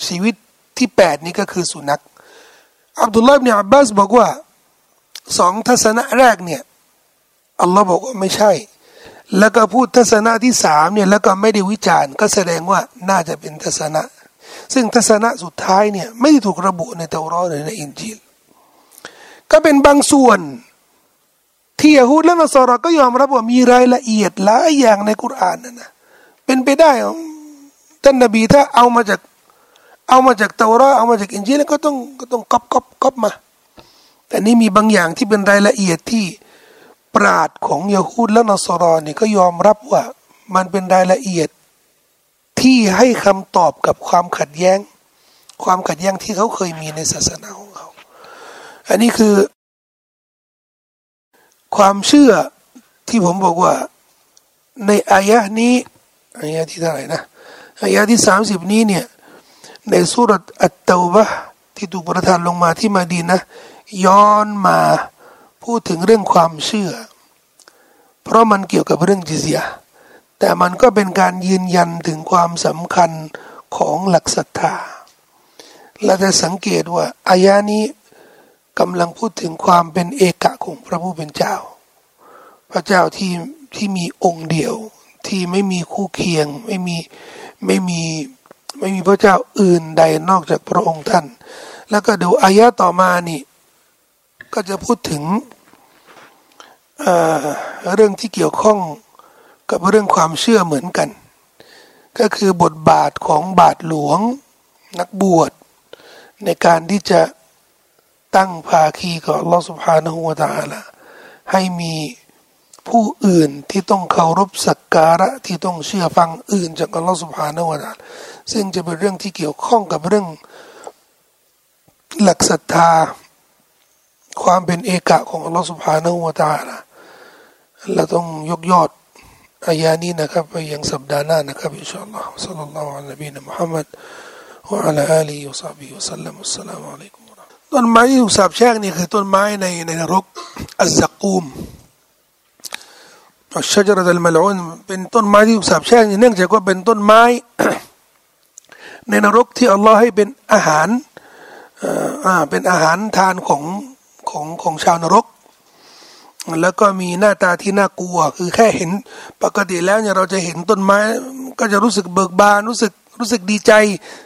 ชีวิตที่8นี้ก็คือสุนัขอับดุลลาห์ อิบนุ อับบาสบอกว่า2ทัศนะแรกเนี่ยอัลลอฮ์บอกว่าไม่ใช่แล้วก็พูดทัศนะที่3เนี่ยแล้วก็ไม่ได้วิจารณ์ก็แสดงว่าน่าจะเป็นทัศนะซึ่งทัศนะสุดท้ายเนี่ยไม่ได้ถูกระบุในเตารอหรือในอินจีลก็เป็นบางส่วนที่ยิวและนัสรอก็ยอมรับว่ามีรายละเอียดหลายอย่างในกุรอานนะเป็นไปได้ท่านนบีถ้าเอามาจากเตารอเอามาจากอินจีลก็ต้องก๊อปมาแต่นี่มีบางอย่างที่เป็นรายละเอียดที่ปราชญ์ของยิวและนัสรอเนี่ยก็ยอมรับว่ามันเป็นรายละเอียดที่ให้คำตอบกับความขัดแย้งที่เขาเคยมีในศาสนาของเขาอันนี้คือความเชื่อที่ผมบอกว่าในอายะห์นี้อายะห์ที่เท่าไหร่นะอายะห์ที่30นี้เนี่ยในซูเราะห์อัตเตาบะห์ที่ถูกประทานลงมาที่มะดีนะห์ย้อนมาพูดถึงเรื่องความเชื่อเพราะมันเกี่ยวกับเรื่องญิซยะห์แต่มันก็เป็นการยืนยันถึงความสำคัญของหลักศรัทธาและจะสังเกตว่าอายะห์นี้กำลังพูดถึงความเป็นเอกะของพระผู้เป็นเจ้าพระเจ้าที่มีองค์เดียวที่ไม่มีคู่เคียงไม่มีพระเจ้าอื่นใดนอกจากพระองค์ท่านแล้วก็ดูอายะต่อมานี่ก็จะพูดถึงเรื่องที่เกี่ยวข้องกับเรื่องความเชื่อเหมือนกันก็คือบทบาทของบาทหลวงนักบวชในการที่จะตั้งภาคีกับอัลลอฮฺซุบฮานะฮูวะตะอาลาให้มีผู้อื่นที่ต้องเคารพสักการะที่ต้องเชื่อฟังอื่นจากอัลลอฮฺซุบฮานะฮูวะตะอาลาซึ่งจะเป็นเรื่องที่เกี่ยวข้องกับเรื่องหลักศรัทธาความเป็นเอกะของอัลลอฮฺซุบฮานะฮูวะตะอาลาเราต้องยกยอดอายะนี้นะครับไปยังสัปดาห์หน้านะครับอินชาอัลลอฮฺศ็อลลัลลอฮุอะลัยฮิวะซัลลัมวะอะลาอาลีฮิวะศอฮบิฮิวะซัลลัมอัสสลามุอะลัยกุมต้นไม้ที่ถูกสาปแช่งนี่คือต้นไม้ในนรกอัซซะกูมอัชชะจเราะตัลมัลอูนเป็นต้นไม้ที่ถูกสาปแช่งเนื่องจากว่าเป็นต้นไม้ในนรกที่อัลลอฮ์ให้เป็นอาหารเป็นอาหารทานของชาวนรกแล้วก็มีหน้าตาที่น่ากลัวคือแค่เห็นปกติแล้วเนี่ยเราจะเห็นต้นไม้ก็จะรู้สึกเบิกบานรู้สึกดีใจ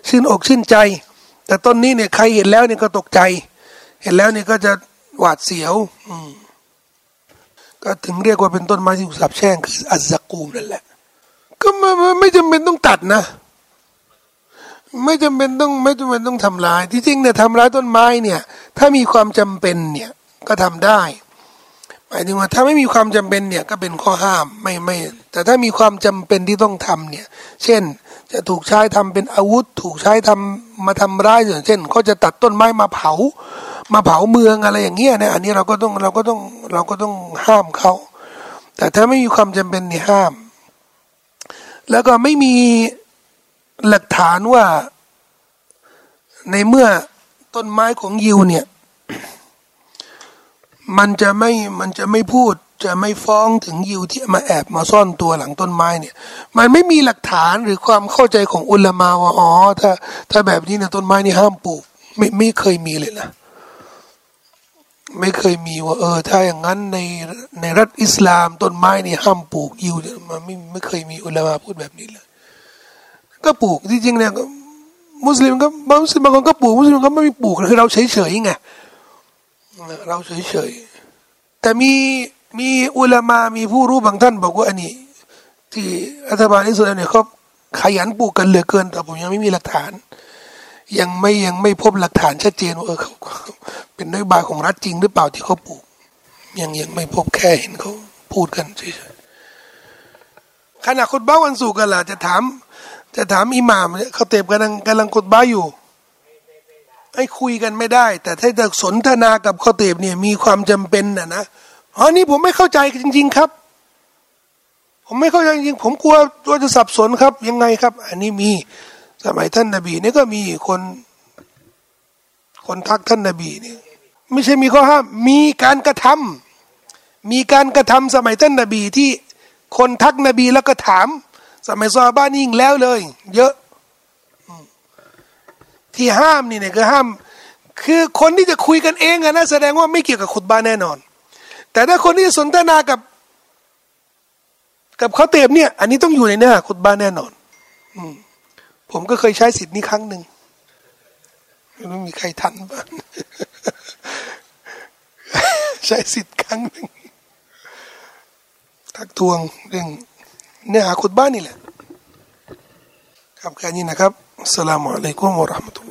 ชื่นอกชื่นใจแต่ต้นนี้เนี่ยใครเห็นแล้วเนี่ยก็ตกใจเห็นแล้วเนี่ยก็จะหวาดเสียวก็ถึงเรียกว่าเป็นต้นไม้ที่ถูกสาปแช่งคืออัซซะกูมนั่นแหละก็ไม่จำเป็นต้องตัดนะไม่จำเป็นต้องทำลายที่จริงเนี่ยทำลายต้นไม้เนี่ยถ้ามีความจำเป็นเนี่ยก็ทำได้หมายถึงว่าถ้าไม่มีความจำเป็นเนี่ยก็เป็นข้อห้ามไม่แต่ถ้ามีความจำเป็นที่ต้องทำเนี่ยเช่นจะถูกใช้ทำเป็นอาวุธถูกใช้ทำมาทำร้ายอย่างเช่นเขาจะตัดต้นไม้มาเผาเมืองอะไรอย่างเงี้ยนะอันนี้เราก็ต้องห้ามเขาแต่ถ้าไม่มีความจำเป็นเนี่ยห้ามแล้วก็ไม่มีหลักฐานว่าในเมื่อต้นไม้ของยิวเนี่ยมันจะไม่พูด จะไม่ฟ้องถึงยิวที่มาแอบมาซ่อนตัวหลังต้นไม้เนี่ยมันไม่มีหลักฐานหรือความเข้าใจของอุลามาว่าอ๋อถ้าแบบนี้เนี่ยต้นไม้นี่ห้ามปลูกไม่เคยมีเลยนะไม่เคยมีว่าถ้าอย่างนั้นในรัฐอิสลามต้นไม้นี่ห้ามปลูกยิวมันไม่เคยมีอุลามาพูดแบบนี้เลยก็ปลูกจริงๆเนี่ยมุสลิมก็บางคนก็ปลูกมุสลิมก็ไม่ปลูกคือเราเฉยๆไงเราเฉยๆแต่มีอุลามามีผู้รู้บางท่านบอกว่าอันนี้ที่รัฐบาลอิสราเอลเนี่ยเขาขยันปลูกกันเหลือเกินแต่ผมยังไม่มีหลักฐานยังไม่พบหลักฐานชัดเจนว่าเขาเป็นนโยบายของรัฐจริงหรือเปล่าที่เขาปลูกยังไม่พบแค่เห็นเขาพูดกันเฉยๆขณะคุตบะห์วันศุกร์กันล่ะจะถามอิหม่ามเนี่ยเขาเตะกำลังคุตบะห์อยู่ไอ้คุยกันไม่ได้แต่ถ้าจะสนทนากับเขาเตะเนี่ยมีความจำเป็นนะอ๋อนี่ผมไม่เข้าใจจริงๆครับผมไม่เข้าใจจริงผมกลัวตัวจะสับสนครับยังไงครับอันนี้มีสมัยท่านนบีนี่ก็มีคนทักท่านนบีนี่ไม่ใช่มีข้อห้ามมีการกระทำสมัยท่านนบีที่คนทักนบีแล้วก็ถามสมัยซอฮาบะห์นี่ยิ่งแล้วเลยเยอะที่ห้ามนี่เนี่ยคือห้ามคือคนที่จะคุยกันเองอะนะแสดงว่าไม่เกี่ยวกับขุตบะห์แน่นอนแต่ถ้าคนที่สนทนากับเขาเต็มเนี่ยอันนี้ต้องอยู่ในเนื้อขุตบะห์แน่นอนผมก็เคยใช้สิทธิ์นี้ครั้งหนึ่งไม่รู้มีใครทันบ้าง ใช้สิทธิ์ครั้งหนึ่งทักทวงเรื่องเนื้อหาขุตบะห์นี่แหละครับแค่นี้นะครับอัสสลามุอะลัยกุมวะเราะห์มะตุลลอฮ์